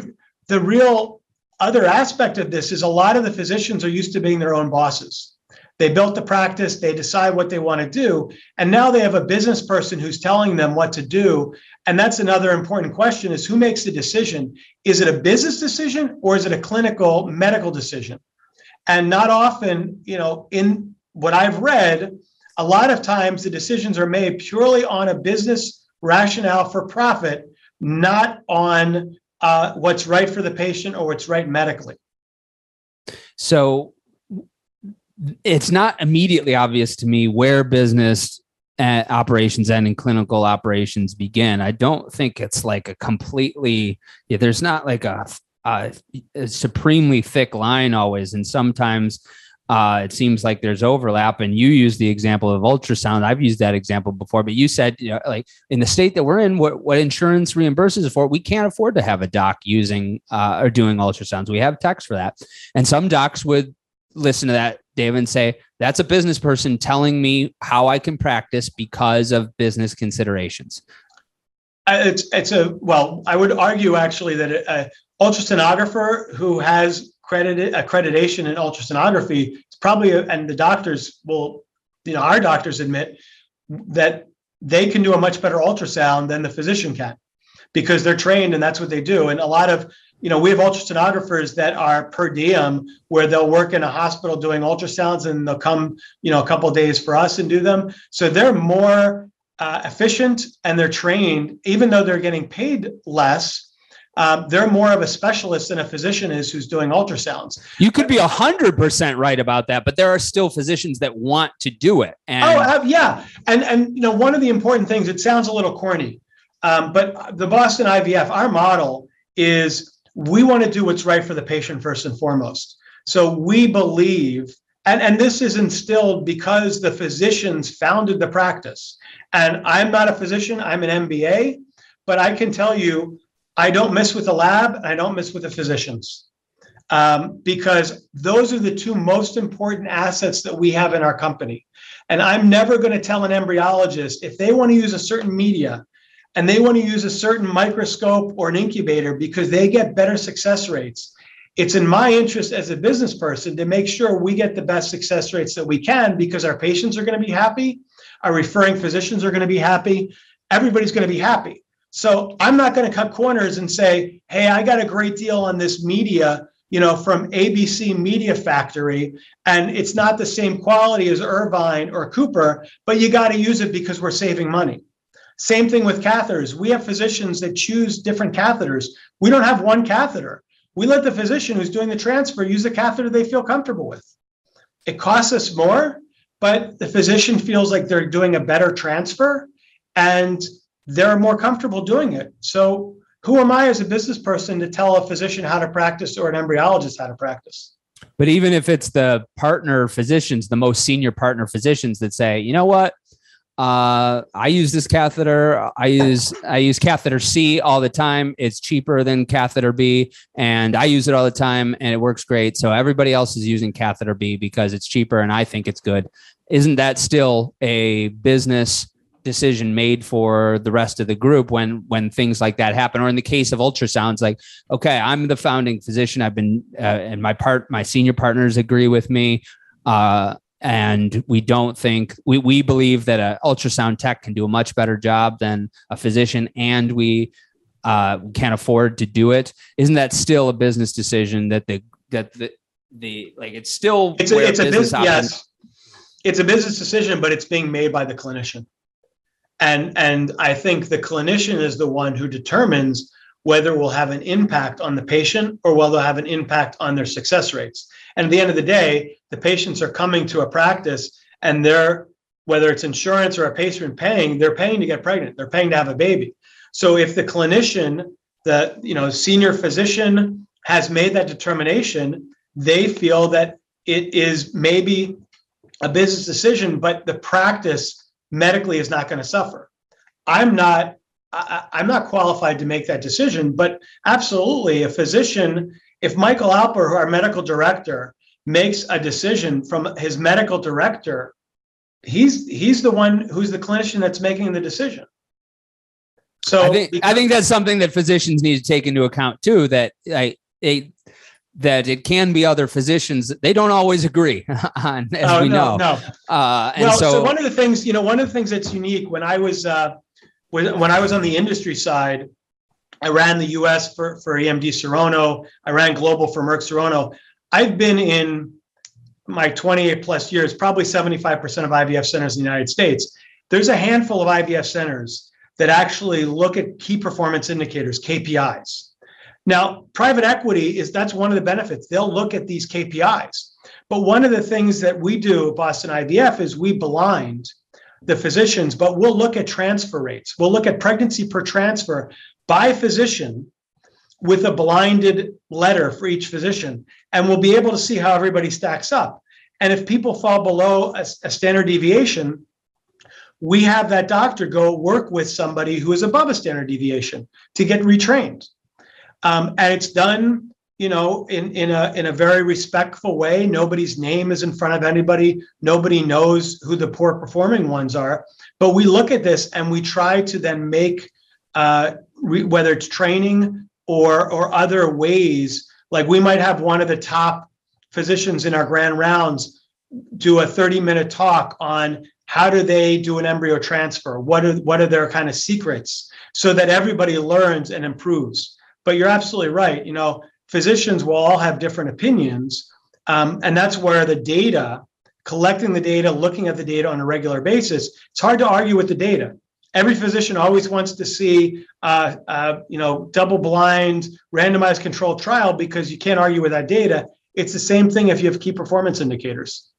the real other aspect of this is a lot of the physicians are used to being their own bosses. They built the practice, they decide what they want to do. And now they have a business person who's telling them what to do. And that's another important question, is who makes the decision? Is it a business decision or is it a clinical medical decision? And not often, you know, in what I've read, a lot of times the decisions are made purely on a business rationale for profit, not on uh, what's right for the patient or what's right medically. So it's not immediately obvious to me where business operations end and clinical operations begin. I don't think it's like a completely, yeah, there's not like a, a, a supremely thick line always. And sometimes uh, it seems like there's overlap, and you use the example of ultrasound. I've used that example before, but you said, you know, like in the state that we're in, what, what insurance reimburses for, we can't afford to have a doc using uh, or doing ultrasounds. We have techs for that. And some docs would listen to that, David, and say, that's a business person telling me how I can practice because of business considerations. It's it's a, well, I would argue actually that an ultrasonographer who has credited accreditation in ultrasonography, it's probably, a, and the doctors will, you know, our doctors admit that they can do a much better ultrasound than the physician can, because they're trained and that's what they do. And a lot of, you know, we have ultrasonographers that are per diem, where they'll work in a hospital doing ultrasounds and they'll come, you know, a couple of days for us and do them. So they're more uh, efficient and they're trained, even though they're getting paid less. Um, they're more of a specialist than a physician is who's doing ultrasounds. You could be one hundred percent right about that, but there are still physicians that want to do it. And- oh, uh, yeah. And, and, you know, one of the important things, it sounds a little corny, um, but the Boston I V F, our model is we want to do what's right for the patient first and foremost. So we believe, and, and this is instilled because the physicians founded the practice. And I'm not a physician, I'm an M B A, but I can tell you, I don't mess with the lab, and I don't mess with the physicians, um, because those are the two most important assets that we have in our company. And I'm never going to tell an embryologist if they want to use a certain media and they want to use a certain microscope or an incubator because they get better success rates. It's in my interest as a business person to make sure we get the best success rates that we can, because our patients are going to be happy, our referring physicians are going to be happy, everybody's going to be happy. So I'm not going to cut corners and say, hey, I got a great deal on this media, you know, from A B C Media Factory, and it's not the same quality as Irvine or Cooper, but you got to use it because we're saving money. Same thing with catheters. We have physicians that choose different catheters. We don't have one catheter. We let the physician who's doing the transfer use the catheter they feel comfortable with. It costs us more, but the physician feels like they're doing a better transfer, and they're more comfortable doing it. So who am I as a business person to tell a physician how to practice or an embryologist how to practice? But even if it's the partner physicians, the most senior partner physicians that say, you know what, uh, I use this catheter. I use, I use catheter C all the time. It's cheaper than catheter B, and I use it all the time and it works great. So everybody else is using catheter B because it's cheaper and I think it's good. Isn't that still a business decision made for the rest of the group when when things like that happen? Or in the case of ultrasounds, like, okay, I'm the founding physician, I've been uh, and my part my senior partners agree with me, uh and we don't think we we believe that an ultrasound tech can do a much better job than a physician, and we uh can't afford to do it. Isn't that still a business decision that the that the the like it's still it's a, it's a business option. Yes, it's a business decision, but it's being made by the clinician. And, and I think the clinician is the one who determines whether we'll have an impact on the patient or whether they'll have an impact on their success rates. And at the end of the day, the patients are coming to a practice, and they're, whether it's insurance or a patient paying, they're paying to get pregnant. They're paying to have a baby. So if the clinician, the you know senior physician, has made that determination, they feel that it is maybe a business decision, but the practice medically is not going to suffer. I'm not, I, I'm not qualified to make that decision, but absolutely a physician, if Michael Alper, who our medical director, makes a decision from his medical director, he's, he's the one who's the clinician that's making the decision. So I think, because- I think that's something that physicians need to take into account too, that I, they, that it can be other physicians. They don't always agree on, as oh, we no, know. No. Uh, and well, so, so one of the things, you know, one of the things that's unique when I was, uh, when, when I was on the industry side, I ran the U S for, for E M D Serono. I ran global for Merck Serono. I've been in my twenty-eight plus years, probably seventy-five percent of I V F centers in the United States. There's a handful of I V F centers that actually look at key performance indicators, K P Is. Now, private equity is, that's one of the benefits. They'll look at these K P Is. But one of the things that we do at Boston I V F is we blind the physicians, but we'll look at transfer rates. We'll look at pregnancy per transfer by physician with a blinded letter for each physician. And we'll be able to see how everybody stacks up. And if people fall below a, a standard deviation, we have that doctor go work with somebody who is above a standard deviation to get retrained. Um, and it's done, you know, in, in a in a very respectful way. Nobody's name is in front of anybody. Nobody knows who the poor performing ones are. But we look at this and we try to then make, uh, re- whether it's training or or other ways, like we might have one of the top physicians in our grand rounds do a thirty minute talk on how do they do an embryo transfer? What are, what are their kind of secrets, so that everybody learns and improves. But you're absolutely right. You know, physicians will all have different opinions. Um, and that's where the data, collecting the data, looking at the data on a regular basis, it's hard to argue with the data. Every physician always wants to see, uh, uh, you know, double-blind, randomized controlled trial, because you can't argue with that data. It's the same thing if you have key performance indicators.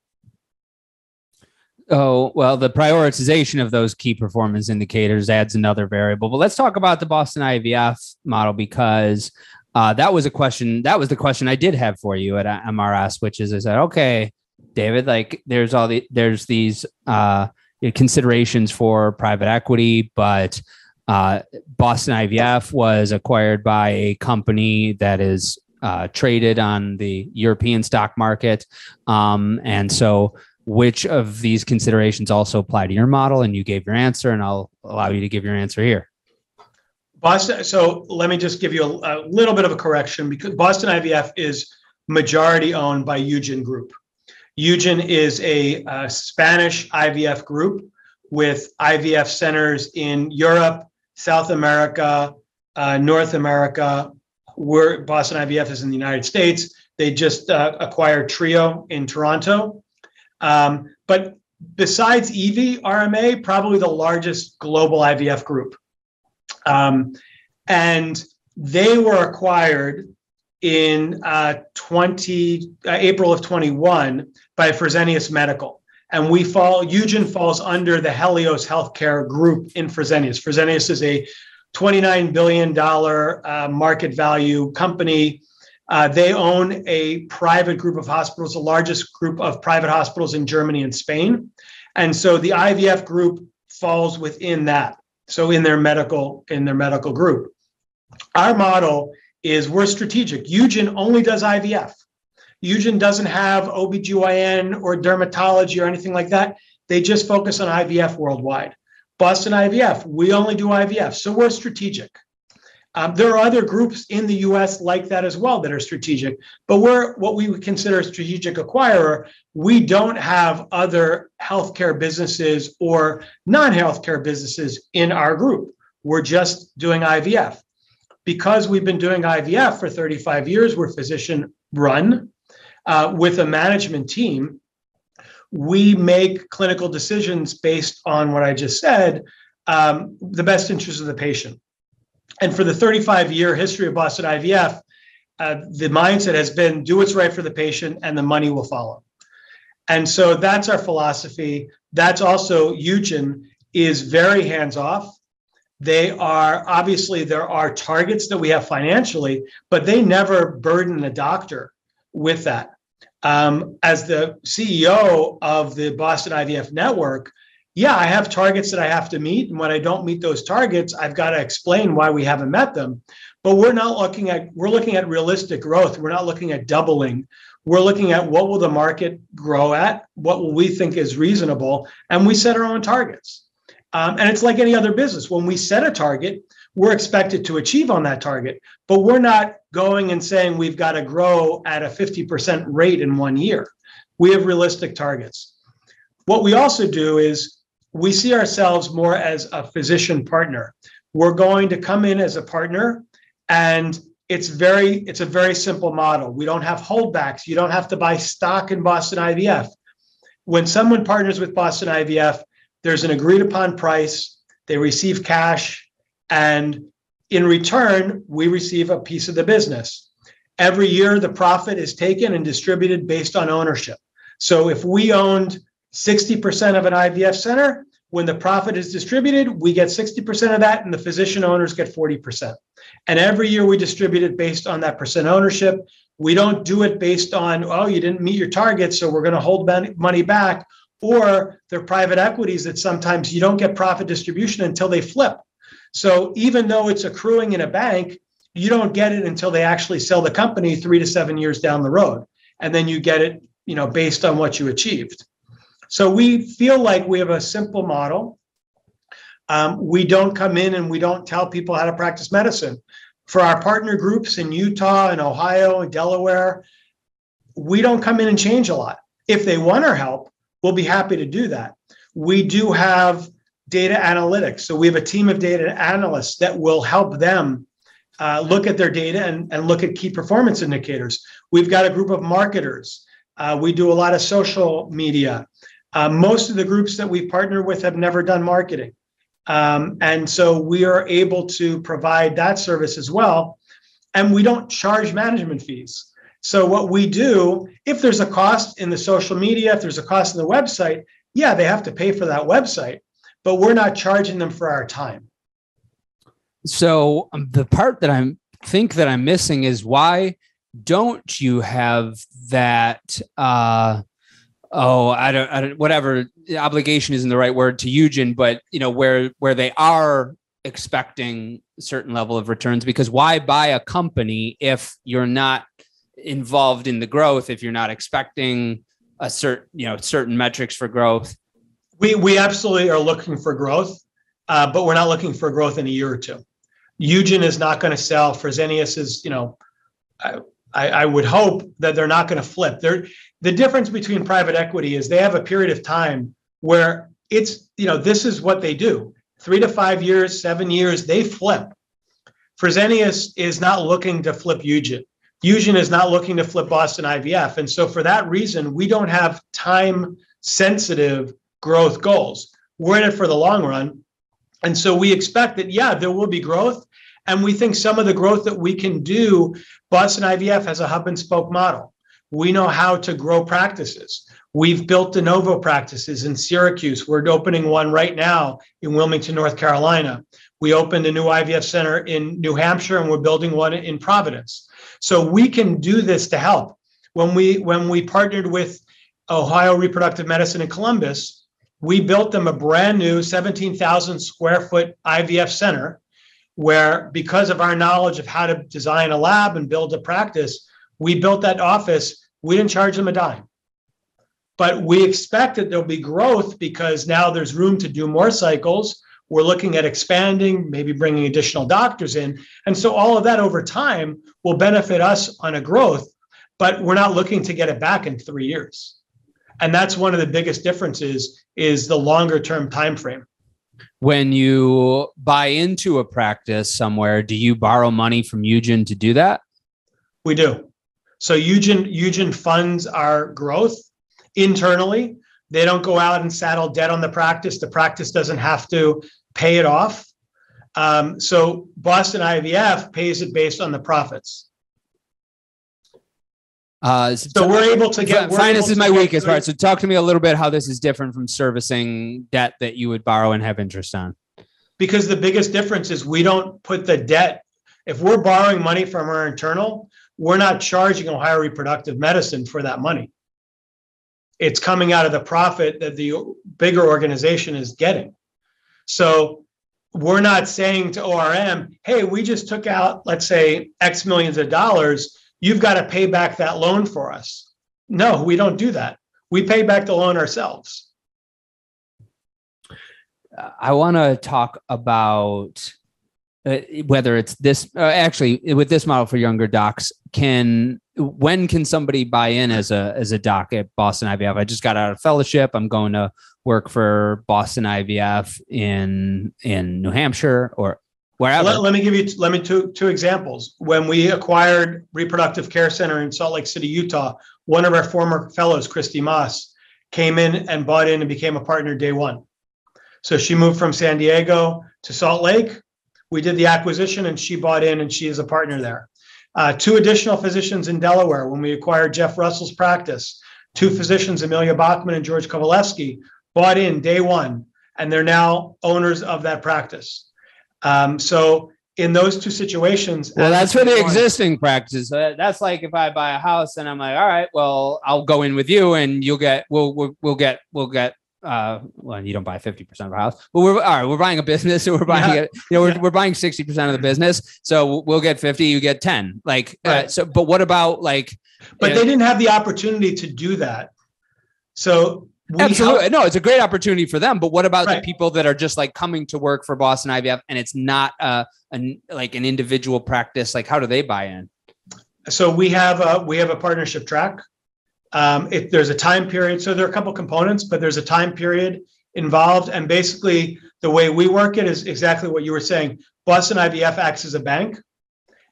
Oh, well, the prioritization of those key performance indicators adds another variable. But let's talk about the Boston I V F model, because uh, that was a question. That was the question I did have for you at M R S, which is, I said, OK, David, like there's all the there's these uh, considerations for private equity. But uh, Boston I V F was acquired by a company that is uh, traded on the European stock market. Um, and so which of these considerations also apply to your model? And you gave your answer, and I'll allow you to give your answer here. Boston. So let me just give you a, a little bit of a correction, because Boston I V F is majority owned by Eugin Group. Eugin is a uh, Spanish I V F group with I V F centers in Europe, South America, uh, North America, where Boston I V F is in the United States. They just uh, acquired Trio in Toronto. Um, but besides E V R M A, probably the largest global I V F group. Um, and they were acquired in uh, twenty, uh, April of twenty-one by Fresenius Medical. And we fall, Eugin falls under the Helios Healthcare Group in Fresenius. Fresenius is a twenty-nine billion dollars uh, market value company. Uh, they own a private group of hospitals, the largest group of private hospitals in Germany and Spain. And so the I V F group falls within that. So in their medical, in their medical group. Our model is we're strategic. Eugin only does I V F. Eugin doesn't have O B G Y N or dermatology or anything like that. They just focus on I V F worldwide. Boston I V F, we only do I V F. So we're strategic. Um, there are other groups in the U S like that as well that are strategic, but we're what we would consider a strategic acquirer. We don't have other healthcare businesses or non-healthcare businesses in our group. We're just doing I V F. Because we've been doing I V F for thirty-five years, we're physician run uh, with a management team. We make clinical decisions based on what I just said, um, the best interest of the patient. And for the thirty-five year history of Boston I V F, uh, the mindset has been do what's right for the patient and the money will follow. And so that's our philosophy. That's also Eugin is very hands off. They are obviously there are targets that we have financially, but they never burden a doctor with that. Um, as the C E O of the Boston I V F network, yeah, I have targets that I have to meet. And when I don't meet those targets, I've got to explain why we haven't met them. But we're not looking at, we're looking at realistic growth. We're not looking at doubling. We're looking at what will the market grow at? What will we think is reasonable? And we set our own targets. Um, and it's like any other business. When we set a target, we're expected to achieve on that target, but we're not going and saying we've got to grow at a fifty percent rate in one year. We have realistic targets. What we also do is we see ourselves more as a physician partner. We're going to come in as a partner, and it's very, it's a very simple model. We don't have holdbacks. You don't have to buy stock in Boston I V F. When someone partners with Boston I V F, there's an agreed upon price, they receive cash, and in return, we receive a piece of the business. Every year, the profit is taken and distributed based on ownership. So if we owned sixty percent of an I V F center, when the profit is distributed, we get sixty percent of that, and the physician owners get forty percent. And every year we distribute it based on that percent ownership. We don't do it based on, oh, you didn't meet your target, so we're going to hold money back. Or they're private equities that sometimes you don't get profit distribution until they flip. So even though it's accruing in a bank, you don't get it until they actually sell the company three to seven years down the road. And then you get it, you know, based on what you achieved. So we feel like we have a simple model. Um, we don't come in and we don't tell people how to practice medicine. For our partner groups in Utah and Ohio and Delaware, we don't come in and change a lot. If they want our help, we'll be happy to do that. We do have data analytics. So we have a team of data analysts that will help them uh, look at their data and, and look at key performance indicators. We've got a group of marketers. Uh, we do a lot of social media. Uh, most of the groups that we partner with have never done marketing. Um, and so we are able to provide that service as well. And we don't charge management fees. So what we do, if there's a cost in the social media, if there's a cost in the website, yeah, they have to pay for that website, but we're not charging them for our time. So um, the part that I think that I'm missing is, why don't you have that... Uh, Oh, I don't, I don't, whatever, obligation isn't the right word to Eugin, but you know, where, where they are expecting a certain level of returns? Because why buy a company if you're not involved in the growth, if you're not expecting a certain, you know, certain metrics for growth? We, we absolutely are looking for growth, uh, but we're not looking for growth in a year or two. Eugin is not going to sell. Fresenius is, you know, I, I, I would hope that they're not going to flip. They're, the difference between private equity is they have a period of time where it's, you know, this is what they do. Three to five years, seven years, they flip. Fresenius is not looking to flip Eugin. Eugin is not looking to flip Boston I V F. And so for that reason, we don't have time-sensitive growth goals. We're in it for the long run. And so we expect that, yeah, there will be growth. And we think some of the growth that we can do, Boston I V F has a hub and spoke model. We know how to grow practices. We've built de novo practices in Syracuse. We're opening one right now in Wilmington, North Carolina. We opened a new I V F center in New Hampshire, and we're building one in Providence. So we can do this to help. When we, when we partnered with Ohio Reproductive Medicine in Columbus, we built them a brand new seventeen thousand square foot I V F center, where because of our knowledge of how to design a lab and build a practice, we built that office. We didn't charge them a dime. But we expect that there'll be growth because now there's room to do more cycles. We're looking at expanding, maybe bringing additional doctors in. And so all of that over time will benefit us on a growth, but we're not looking to get it back in three years. And that's one of the biggest differences, is the longer term time frame. When you buy into a practice somewhere, do you borrow money from Eugin to do that? We do. So Eugin, Eugin funds our growth internally. They don't go out and saddle debt on the practice. The practice doesn't have to pay it off. Um, so Boston I V F pays it based on the profits. Uh, so, so we're able to get... Finance is my weakest part. So talk to me a little bit how this is different from servicing debt that you would borrow and have interest on. Because the biggest difference is we don't put the debt... If we're borrowing money from our internal, we're not charging Ohio Reproductive Medicine for that money. It's coming out of the profit that the bigger organization is getting. So we're not saying to O R M, hey, we just took out, let's say, X millions of dollars... You've got to pay back that loan for us. No, we don't do that. We pay back the loan ourselves. I want to talk about uh, whether it's this, uh, actually with this model for younger docs, can, when can somebody buy in as a, as a doc at Boston I V F? I just got out of fellowship. I'm going to work for Boston I V F in, in New Hampshire or wherever. Let, let me give you, let me two, two examples. When we acquired Reproductive Care Center in Salt Lake City, Utah, one of our former fellows, Christy Moss, came in and bought in and became a partner day one. So she moved from San Diego to Salt Lake. We did the acquisition and she bought in and she is a partner there. Uh, two additional physicians in Delaware when we acquired Jeff Russell's practice. Two physicians, Amelia Bachman and George Kovalevsky, bought in day one, and they're now owners of that practice. Um, so in those two situations... Well, that's for the existing practices. That's like if I buy a house and I'm like, all right, well, I'll go in with you and you'll get, we'll, we'll, we'll get, we'll get, uh, well, you don't buy fifty percent of a house, but we're, all right, we're buying a business, so we're buying, yeah. it, you know, we're, yeah. we're buying sixty percent of the business. So we'll get fifty, you get ten, like, right. uh, so, but what about like, but they know, didn't have the opportunity to do that. So We Absolutely. Help. No, it's a great opportunity for them. But what about right. the people that are just like coming to work for Boston I V F and it's not a, a like an individual practice? Like, how do they buy in? So we have a, we have a partnership track. Um, if there's a time period, so there are a couple components, but there's a time period involved. And basically the way we work it is exactly what you were saying. Boston I V F acts as a bank,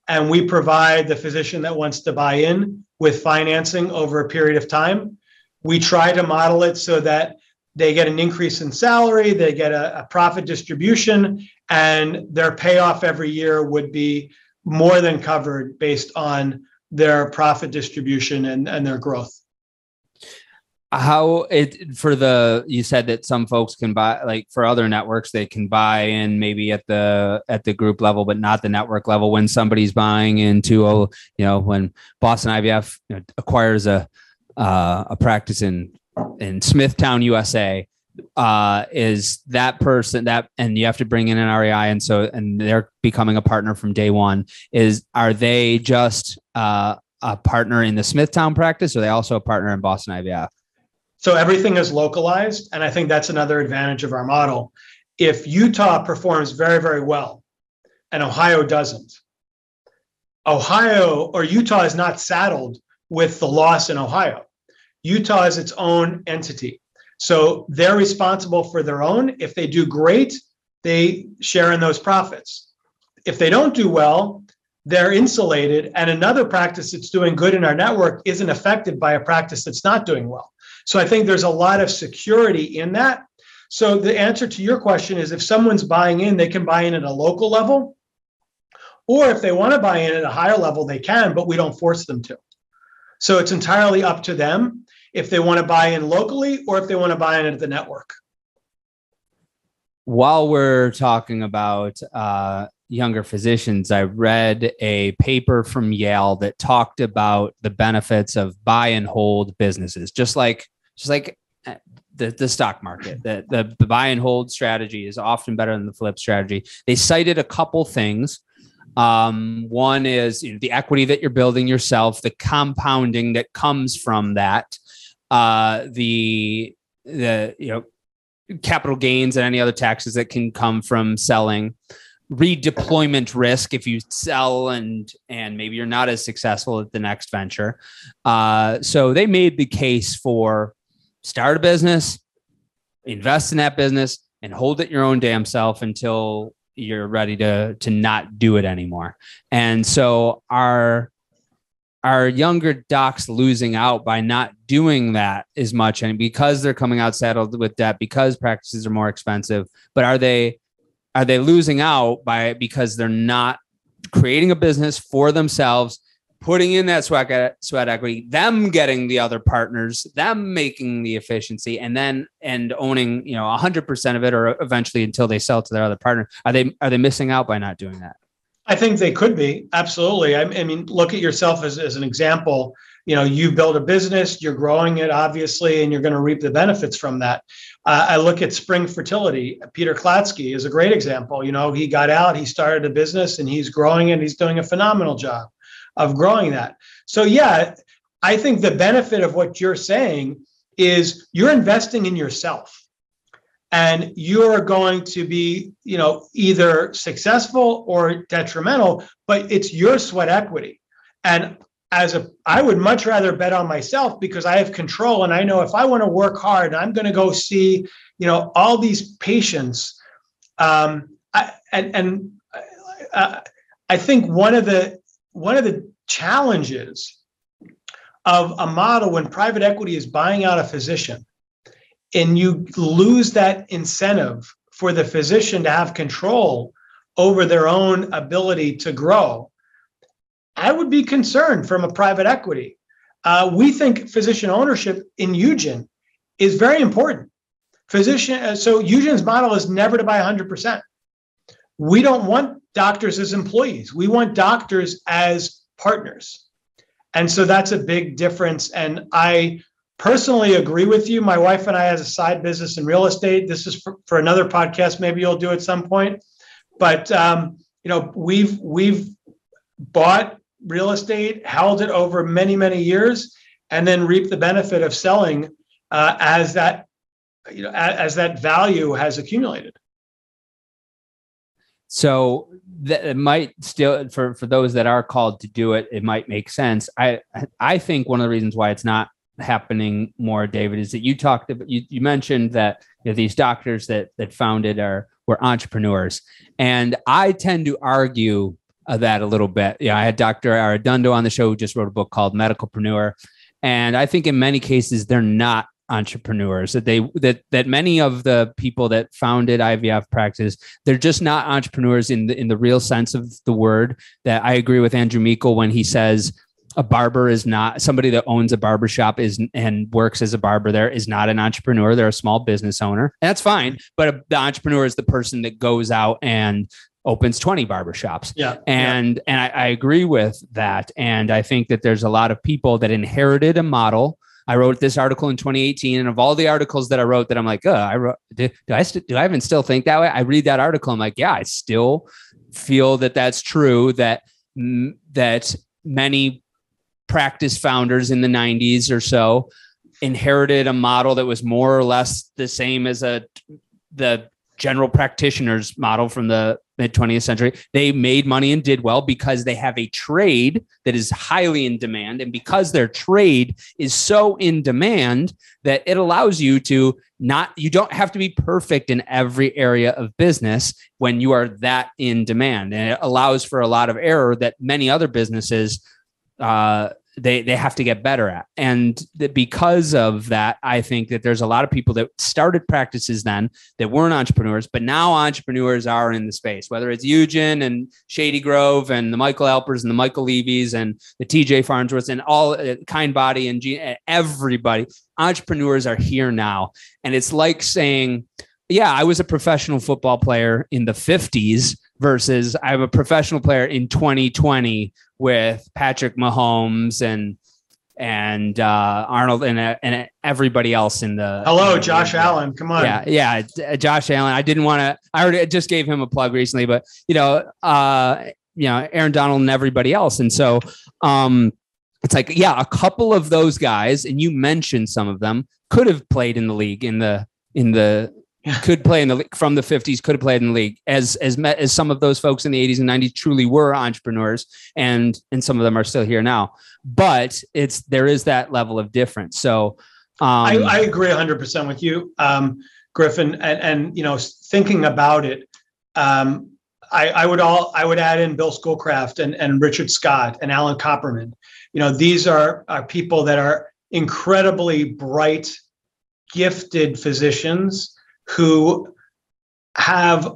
and we provide the physician that wants to buy in with financing over a period of time. We try to model it so that they get an increase in salary, they get a, a profit distribution, and their payoff every year would be more than covered based on their profit distribution and, and their growth. How it for the, you said that some folks can buy, like for other networks, they can buy in maybe at the, at the group level, but not the network level. When somebody's buying into, a, you know, when Boston I V F you know, acquires a, Uh, a practice in in Smithtown, U S A, uh, is that person that, and you have to bring in an R E I, and so and they're becoming a partner from day one. Is are they just uh, a partner in the Smithtown practice, or are they also a partner in Boston I V F? So everything is localized, and I think that's another advantage of our model. If Utah performs very, very well, and Ohio doesn't, Ohio or Utah is not saddled with the loss in Ohio. Utah is its own entity. So they're responsible for their own. If they do great, they share in those profits. If they don't do well, they're insulated, and another practice that's doing good in our network isn't affected by a practice that's not doing well. So I think there's a lot of security in that. So the answer to your question is if someone's buying in, they can buy in at a local level, or if they want to buy in at a higher level, they can, but we don't force them to. So it's entirely up to them if they want to buy in locally or if they want to buy in at the network. While we're talking about uh, younger physicians, I read a paper from Yale that talked about the benefits of buy and hold businesses, just like just like the, the stock market. The, the, the buy and hold strategy is often better than the flip strategy. They cited a couple things. Um, one is you know, the equity that you're building yourself, the compounding that comes from that, uh, the, the, you know, capital gains and any other taxes that can come from selling, redeployment risk. If you sell and, and maybe you're not as successful at the next venture. Uh, so they made the case for start a business, invest in that business, and hold it your own damn self until you're ready to, to not do it anymore. And so our, our younger docs losing out by not doing that as much. And because they're coming out saddled with debt, because practices are more expensive, but are they, are they losing out by, because they're not creating a business for themselves, putting in that sweat, sweat equity, them getting the other partners, them making the efficiency, and then and owning, you know, one hundred percent of it, or eventually until they sell to their other partner. Are they are they missing out by not doing that? I think they could be. Absolutely. I, I mean, look at yourself as, as an example. You know, you build a business, you're growing it, obviously, and you're going to reap the benefits from that. Uh, I look at Spring Fertility. Peter Klatsky is a great example. You know, he got out, he started a business, and he's growing it, and he's doing a phenomenal job of growing that. So yeah, I think the benefit of what you're saying is you're investing in yourself. and you're going to be, you know, either successful or detrimental, but it's your sweat equity. And as a, I would much rather bet on myself because I have control, and I know if I want to work hard, I'm going to go see, you know, all these patients. Um, I, and and uh, I think one of the one of the challenges of a model when private equity is buying out a physician, and you lose that incentive for the physician to have control over their own ability to grow, I would be concerned from a private equity. Uh, we think physician ownership in Eugin is very important. Physician, so Eugin's model is never to buy one hundred percent. We don't want doctors as employees. We want doctors as partners. And so that's a big difference. And I personally agree with you. My wife and I has a side business in real estate. This is for, for another podcast. Maybe you'll do at some point. But um, you know, we've we've bought real estate, held it over many, many years, and then reap the benefit of selling uh, as that you know as, as that value has accumulated. So that it might still, for, for those that are called to do it, it might make sense. I I think one of the reasons why it's not happening more, David, is that you talked about, you, you mentioned that, you know, these doctors that that founded are were entrepreneurs, and I tend to argue uh, that a little bit. Yeah, you know, I had Doctor Arredondo on the show who just wrote a book called Medicalpreneur, and I think in many cases they're not entrepreneurs, that they that that many of the people that founded I V F practice, they're just not entrepreneurs in the in the real sense of the word. That I agree with Andrew Meikle when he says a barber is not somebody that owns a barbershop is and works as a barber there is not an entrepreneur. They're a small business owner. And that's fine. But a, the entrepreneur is the person that goes out and opens twenty barbershops. Yeah. And yeah. and I, I agree with that. And I think that there's a lot of people that inherited a model. I wrote this article in twenty eighteen, and of all the articles that I wrote that I'm like, oh, I wrote, do, do I st- do I even still think that way? I read that article. I'm like, yeah, I still feel that that's true, that, that many practice founders in the nineties or so inherited a model that was more or less the same as a, the general practitioner's model from the mid twentieth century. They made money and did well because they have a trade that is highly in demand. And because their trade is so in demand that it allows you to not, you don't have to be perfect in every area of business when you are that in demand. And it allows for a lot of error that many other businesses, uh, they, they have to get better at. And that because of that, I think that there's a lot of people that started practices then that weren't entrepreneurs, but now entrepreneurs are in the space, whether it's Eugin and Shady Grove and the Michael Alpers and the Michael Levy's and the T J Farnsworths and all uh, Kindbody and G- everybody. Entrepreneurs are here now. And it's like saying, yeah, I was a professional football player in the fifties versus I'm a professional player in twenty twenty with Patrick Mahomes and and uh, Arnold and uh, and everybody else in the hello in the Josh area. Allen, come on, yeah, yeah, Josh Allen. I didn't want to. I already I just gave him a plug recently, but you know, uh, you know, Aaron Donald and everybody else, and so um, it's like, yeah, a couple of those guys, and you mentioned some of them could have played in the league in the in the. Yeah. Could play in the from the fifties, could have played in the league as as as some of those folks in the eighties and nineties truly were entrepreneurs, and and some of them are still here now. But it's there is that level of difference. So um, I, I agree one hundred percent with you, um, Griffin, and and you know thinking about it, um, I, I would all I would add in Bill Schoolcraft and and Richard Scott and Alan Copperman. You know these are are people that are incredibly bright, gifted physicians who have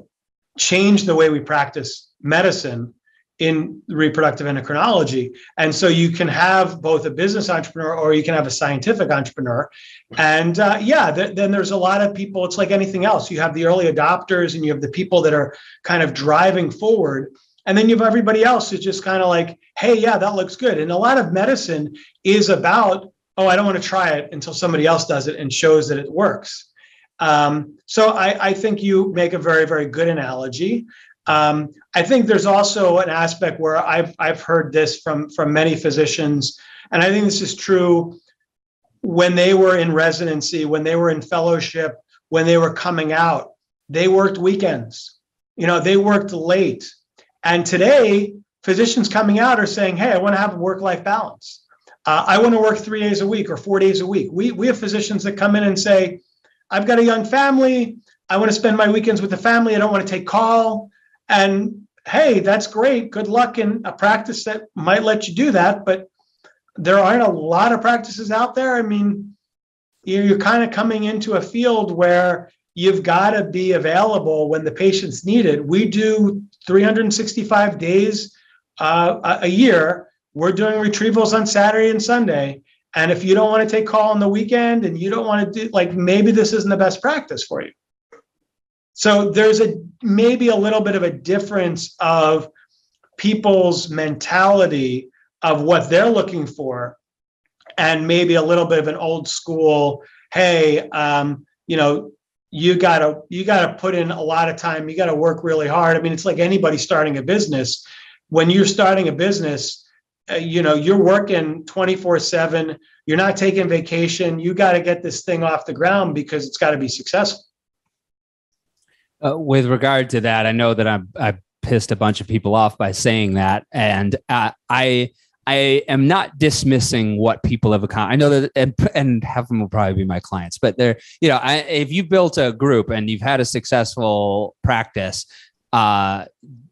changed the way we practice medicine in reproductive endocrinology. And so you can have both a business entrepreneur or you can have a scientific entrepreneur. And uh, yeah, th- then there's a lot of people, it's like anything else. You have the early adopters and you have the people that are kind of driving forward. And then you have everybody else who's just kind of like, hey, yeah, that looks good. And a lot of medicine is about, oh, I don't want to try it until somebody else does it and shows that it works. Um, so I, I think you make a very, very good analogy. Um, I think there's also an aspect where I've I've heard this from, from many physicians, and I think this is true when they were in residency, when they were in fellowship, when they were coming out. They worked weekends, you know, they worked late. And today, physicians coming out are saying, hey, I want to have a work-life balance. Uh, I want to work three days a week or four days a week. We, we have physicians that come in and say, I've got a young family. I want to spend my weekends with the family. I don't want to take call. And hey, that's great. Good luck in a practice that might let you do that. But there aren't a lot of practices out there. I mean, you're kind of coming into a field where you've got to be available when the patient's needed. We do three hundred sixty-five days uh, a year. We're doing retrievals on Saturday and Sunday. And if you don't want to take call on the weekend and you don't want to do, like, maybe this isn't the best practice for you. So there's a maybe a little bit of a difference of people's mentality of what they're looking for, and maybe a little bit of an old school, hey, um, you know, you gotta you gotta put in a lot of time, you gotta work really hard. I mean, it's like anybody starting a business. When you're starting a business, uh, you know, you're working twenty-four seven, you're not taking vacation, you gotta get this thing off the ground because it's gotta be successful. Uh, with regard to that, I know that I'm, I pissed a bunch of people off by saying that, and uh, I I am not dismissing what people have accomplished. I know that, and, and half of them will probably be my clients, but they're, you know, I, if you built a group and you've had a successful practice, uh,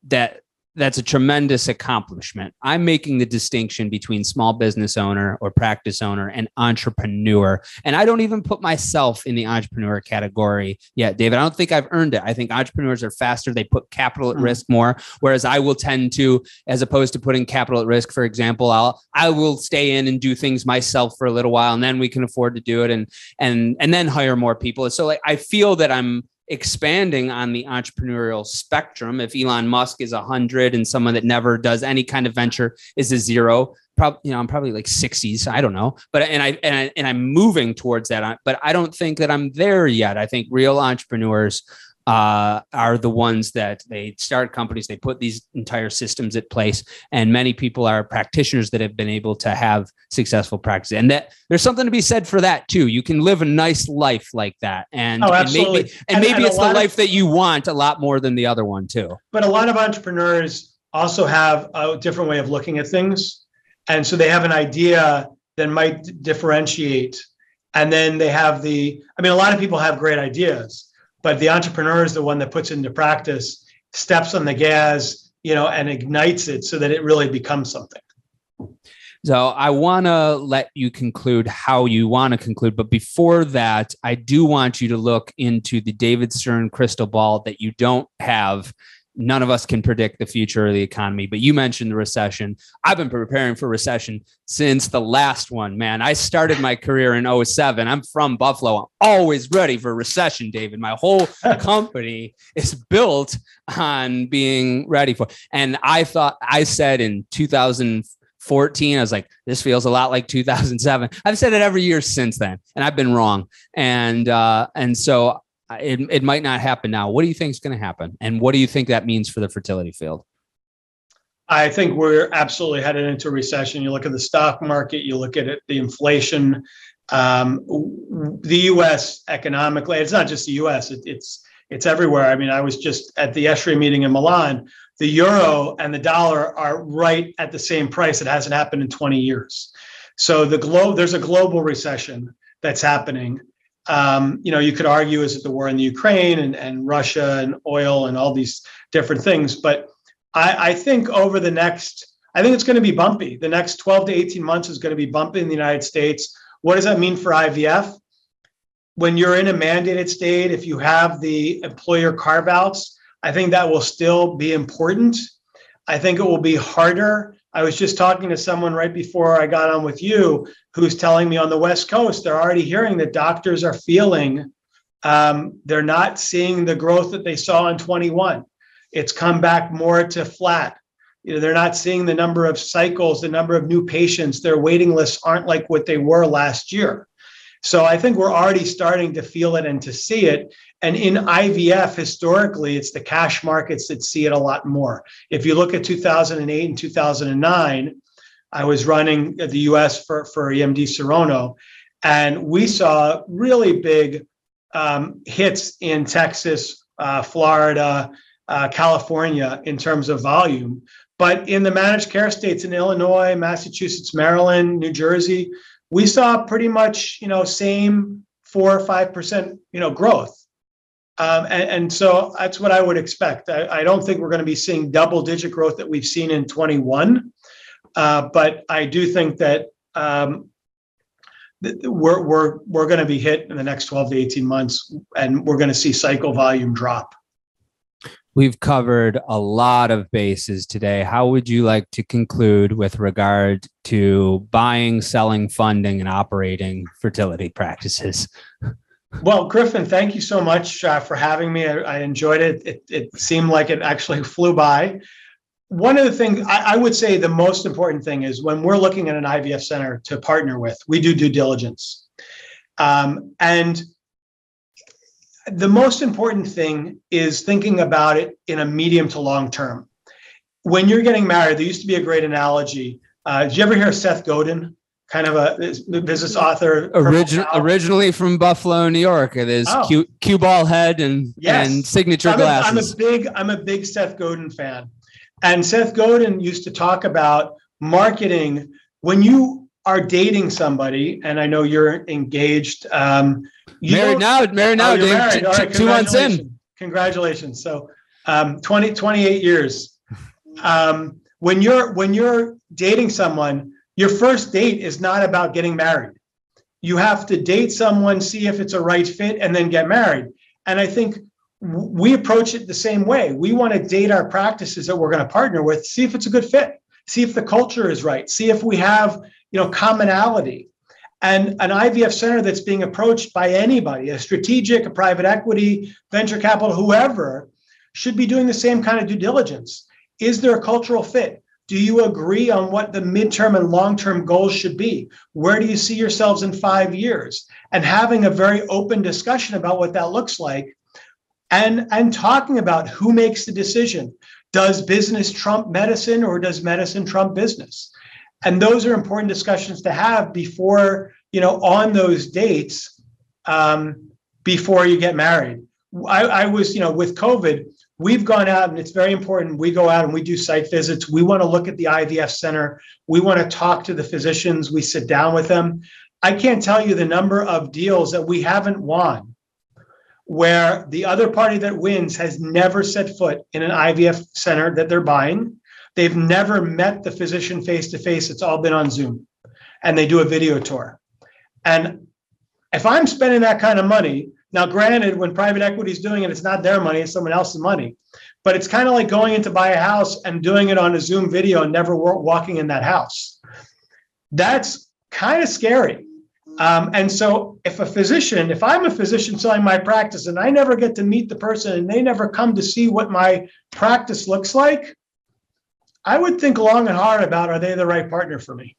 that that's a tremendous accomplishment. I'm making the distinction between small business owner or practice owner and entrepreneur. And I don't even put myself in the entrepreneur category yet, David. I don't think I've earned it. I think entrepreneurs are faster. They put capital at risk more, whereas I will tend to, as opposed to putting capital at risk, for example, I'll, I will stay in and do things myself for a little while, and then we can afford to do it and, and, and then hire more people. So like, I feel that I'm expanding on the entrepreneurial spectrum. If Elon Musk is a hundred and someone that never does any kind of venture is a zero, probably, you know, I'm probably like sixties. I don't know, but, and I, and I, and I'm moving towards that, but I don't think that I'm there yet. I think real entrepreneurs uh, are the ones that they start companies, they put these entire systems in place. And many people are practitioners that have been able to have successful practice. And that there's something to be said for that too. You can live a nice life like that. And, oh, and maybe, and and, maybe and it's the life of, that you want a lot more than the other one too. But a lot of entrepreneurs also have a different way of looking at things. And so they have an idea that might differentiate. And then they have the, I mean, a lot of people have great ideas, but the entrepreneur is the one that puts into practice, steps on the gas, you know, and ignites it so that it really becomes something. So I want to let you conclude how you want to conclude. But before that, I do want you to look into the David Stern crystal ball that you don't have. None of us can predict the future of the economy, but you mentioned the recession. I've been preparing for recession since the last one, man. I started my career in oh seven. I'm from Buffalo. I'm always ready for recession, David. My whole company is built on being ready for it. And I thought, I said in two thousand fourteen, I was like, this feels a lot like two thousand seven. I've said it every year since then, and I've been wrong. And, uh, and so It, it might not happen now. What do you think is going to happen? And what do you think that means for the fertility field? I think we're absolutely headed into recession. You look at the stock market, you look at it, the inflation, um, the U S economically, it's not just the U S, it, it's, it's everywhere. I mean, I was just at the ESRI meeting in Milan. The euro and the dollar are right at the same price. It hasn't happened in twenty years. So the globe, there's a global recession that's happening. Um, you know, you could argue, is it the war in the Ukraine and, and Russia and oil and all these different things? But I, I think over the next, I think it's going to be bumpy. The next twelve to eighteen months is going to be bumpy in the United States. What does that mean for I V F? When you're in a mandated state, if you have the employer carve outs, I think that will still be important. I think it will be harder. I was just talking to someone right before I got on with you who's telling me on the West Coast, they're already hearing that doctors are feeling um, they're not seeing the growth that they saw in twenty-one. It's come back more to flat. You know, they're not seeing the number of cycles, the number of new patients. Their waiting lists aren't like what they were last year. So I think we're already starting to feel it and to see it. And in I V F, historically, it's the cash markets that see it a lot more. If you look at two thousand eight and two thousand nine, I was running the U S for, for E M D Serono, and we saw really big um, hits in Texas, uh, Florida, uh, California in terms of volume. But in the managed care states in Illinois, Massachusetts, Maryland, New Jersey, we saw pretty much, you know, same four or five percent, you know, growth. Um, and, and so that's what I would expect. I, I don't think we're going to be seeing double digit growth that we've seen in twenty-one. Uh, but I do think that um, th- we're, we're, we're going to be hit in the next twelve to eighteen months, and we're going to see cycle volume drop. We've covered a lot of bases today. How would you like to conclude with regard to buying, selling, funding, and operating fertility practices? Well, Griffin, thank you so much uh, for having me. I, I enjoyed it. it. It seemed like it actually flew by. One of the things I, I would say, the most important thing is when we're looking at an I V F center to partner with, we do due diligence. Um, and the most important thing is thinking about it in a medium to long term. When you're getting married, there used to be a great analogy. Uh, did you ever hear of Seth Godin? Kind of a business author. Origi- originally from Buffalo, New York. It is oh. cue, cue ball head and, yes. and signature I'm a, glasses. I'm a big, I'm a big Seth Godin fan. And Seth Godin used to talk about marketing. When you are dating somebody, and I know you're engaged. Um, you married now, married now, oh, Dave, married. T- right, two months in. Congratulations. So um, twenty, twenty-eight years. Um, when you're when you're dating someone, your first date is not about getting married. You have to date someone, see if it's a right fit, and then get married. And I think we approach it the same way. We want to date our practices that we're going to partner with, see if it's a good fit, see if the culture is right, see if we have, you know, commonality. And an I V F center that's being approached by anybody, a strategic, a private equity, venture capital, whoever, should be doing the same kind of due diligence. Is there a cultural fit? Do you agree on what the midterm and long-term goals should be? Where do you see yourselves in five years? And having a very open discussion about what that looks like, and, and talking about who makes the decision. Does business trump medicine, or does medicine trump business? And those are important discussions to have before, you know, on those dates, um, before you get married. I, I was, you know, with COVID, we've gone out, and it's very important. We go out and we do site visits. We want to look at the I V F center. We want to talk to the physicians. We sit down with them. I can't tell you the number of deals that we haven't won where the other party that wins has never set foot in an I V F center that they're buying. They've never met the physician face-to-face. It's all been on Zoom, and they do a video tour. And if I'm spending that kind of money, now, granted, when private equity is doing it, it's not their money, it's someone else's money. But it's kind of like going in to buy a house and doing it on a Zoom video and never walking in that house. That's kind of scary. Um, and so if a physician, if I'm a physician selling my practice and I never get to meet the person and they never come to see what my practice looks like, I would think long and hard about, are they the right partner for me?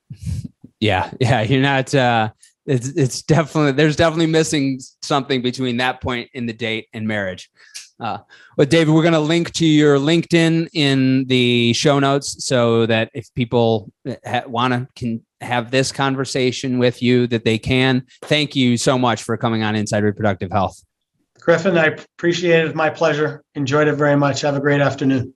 Yeah, yeah, you're not... Uh... It's it's definitely, there's definitely missing something between that point in the date and marriage. Uh, but David, we're going to link to your LinkedIn in the show notes so that if people ha- want to can have this conversation with you, that they can. Thank you so much for coming on Inside Reproductive Health. Griffin, I appreciate it. My pleasure. Enjoyed it very much. Have a great afternoon.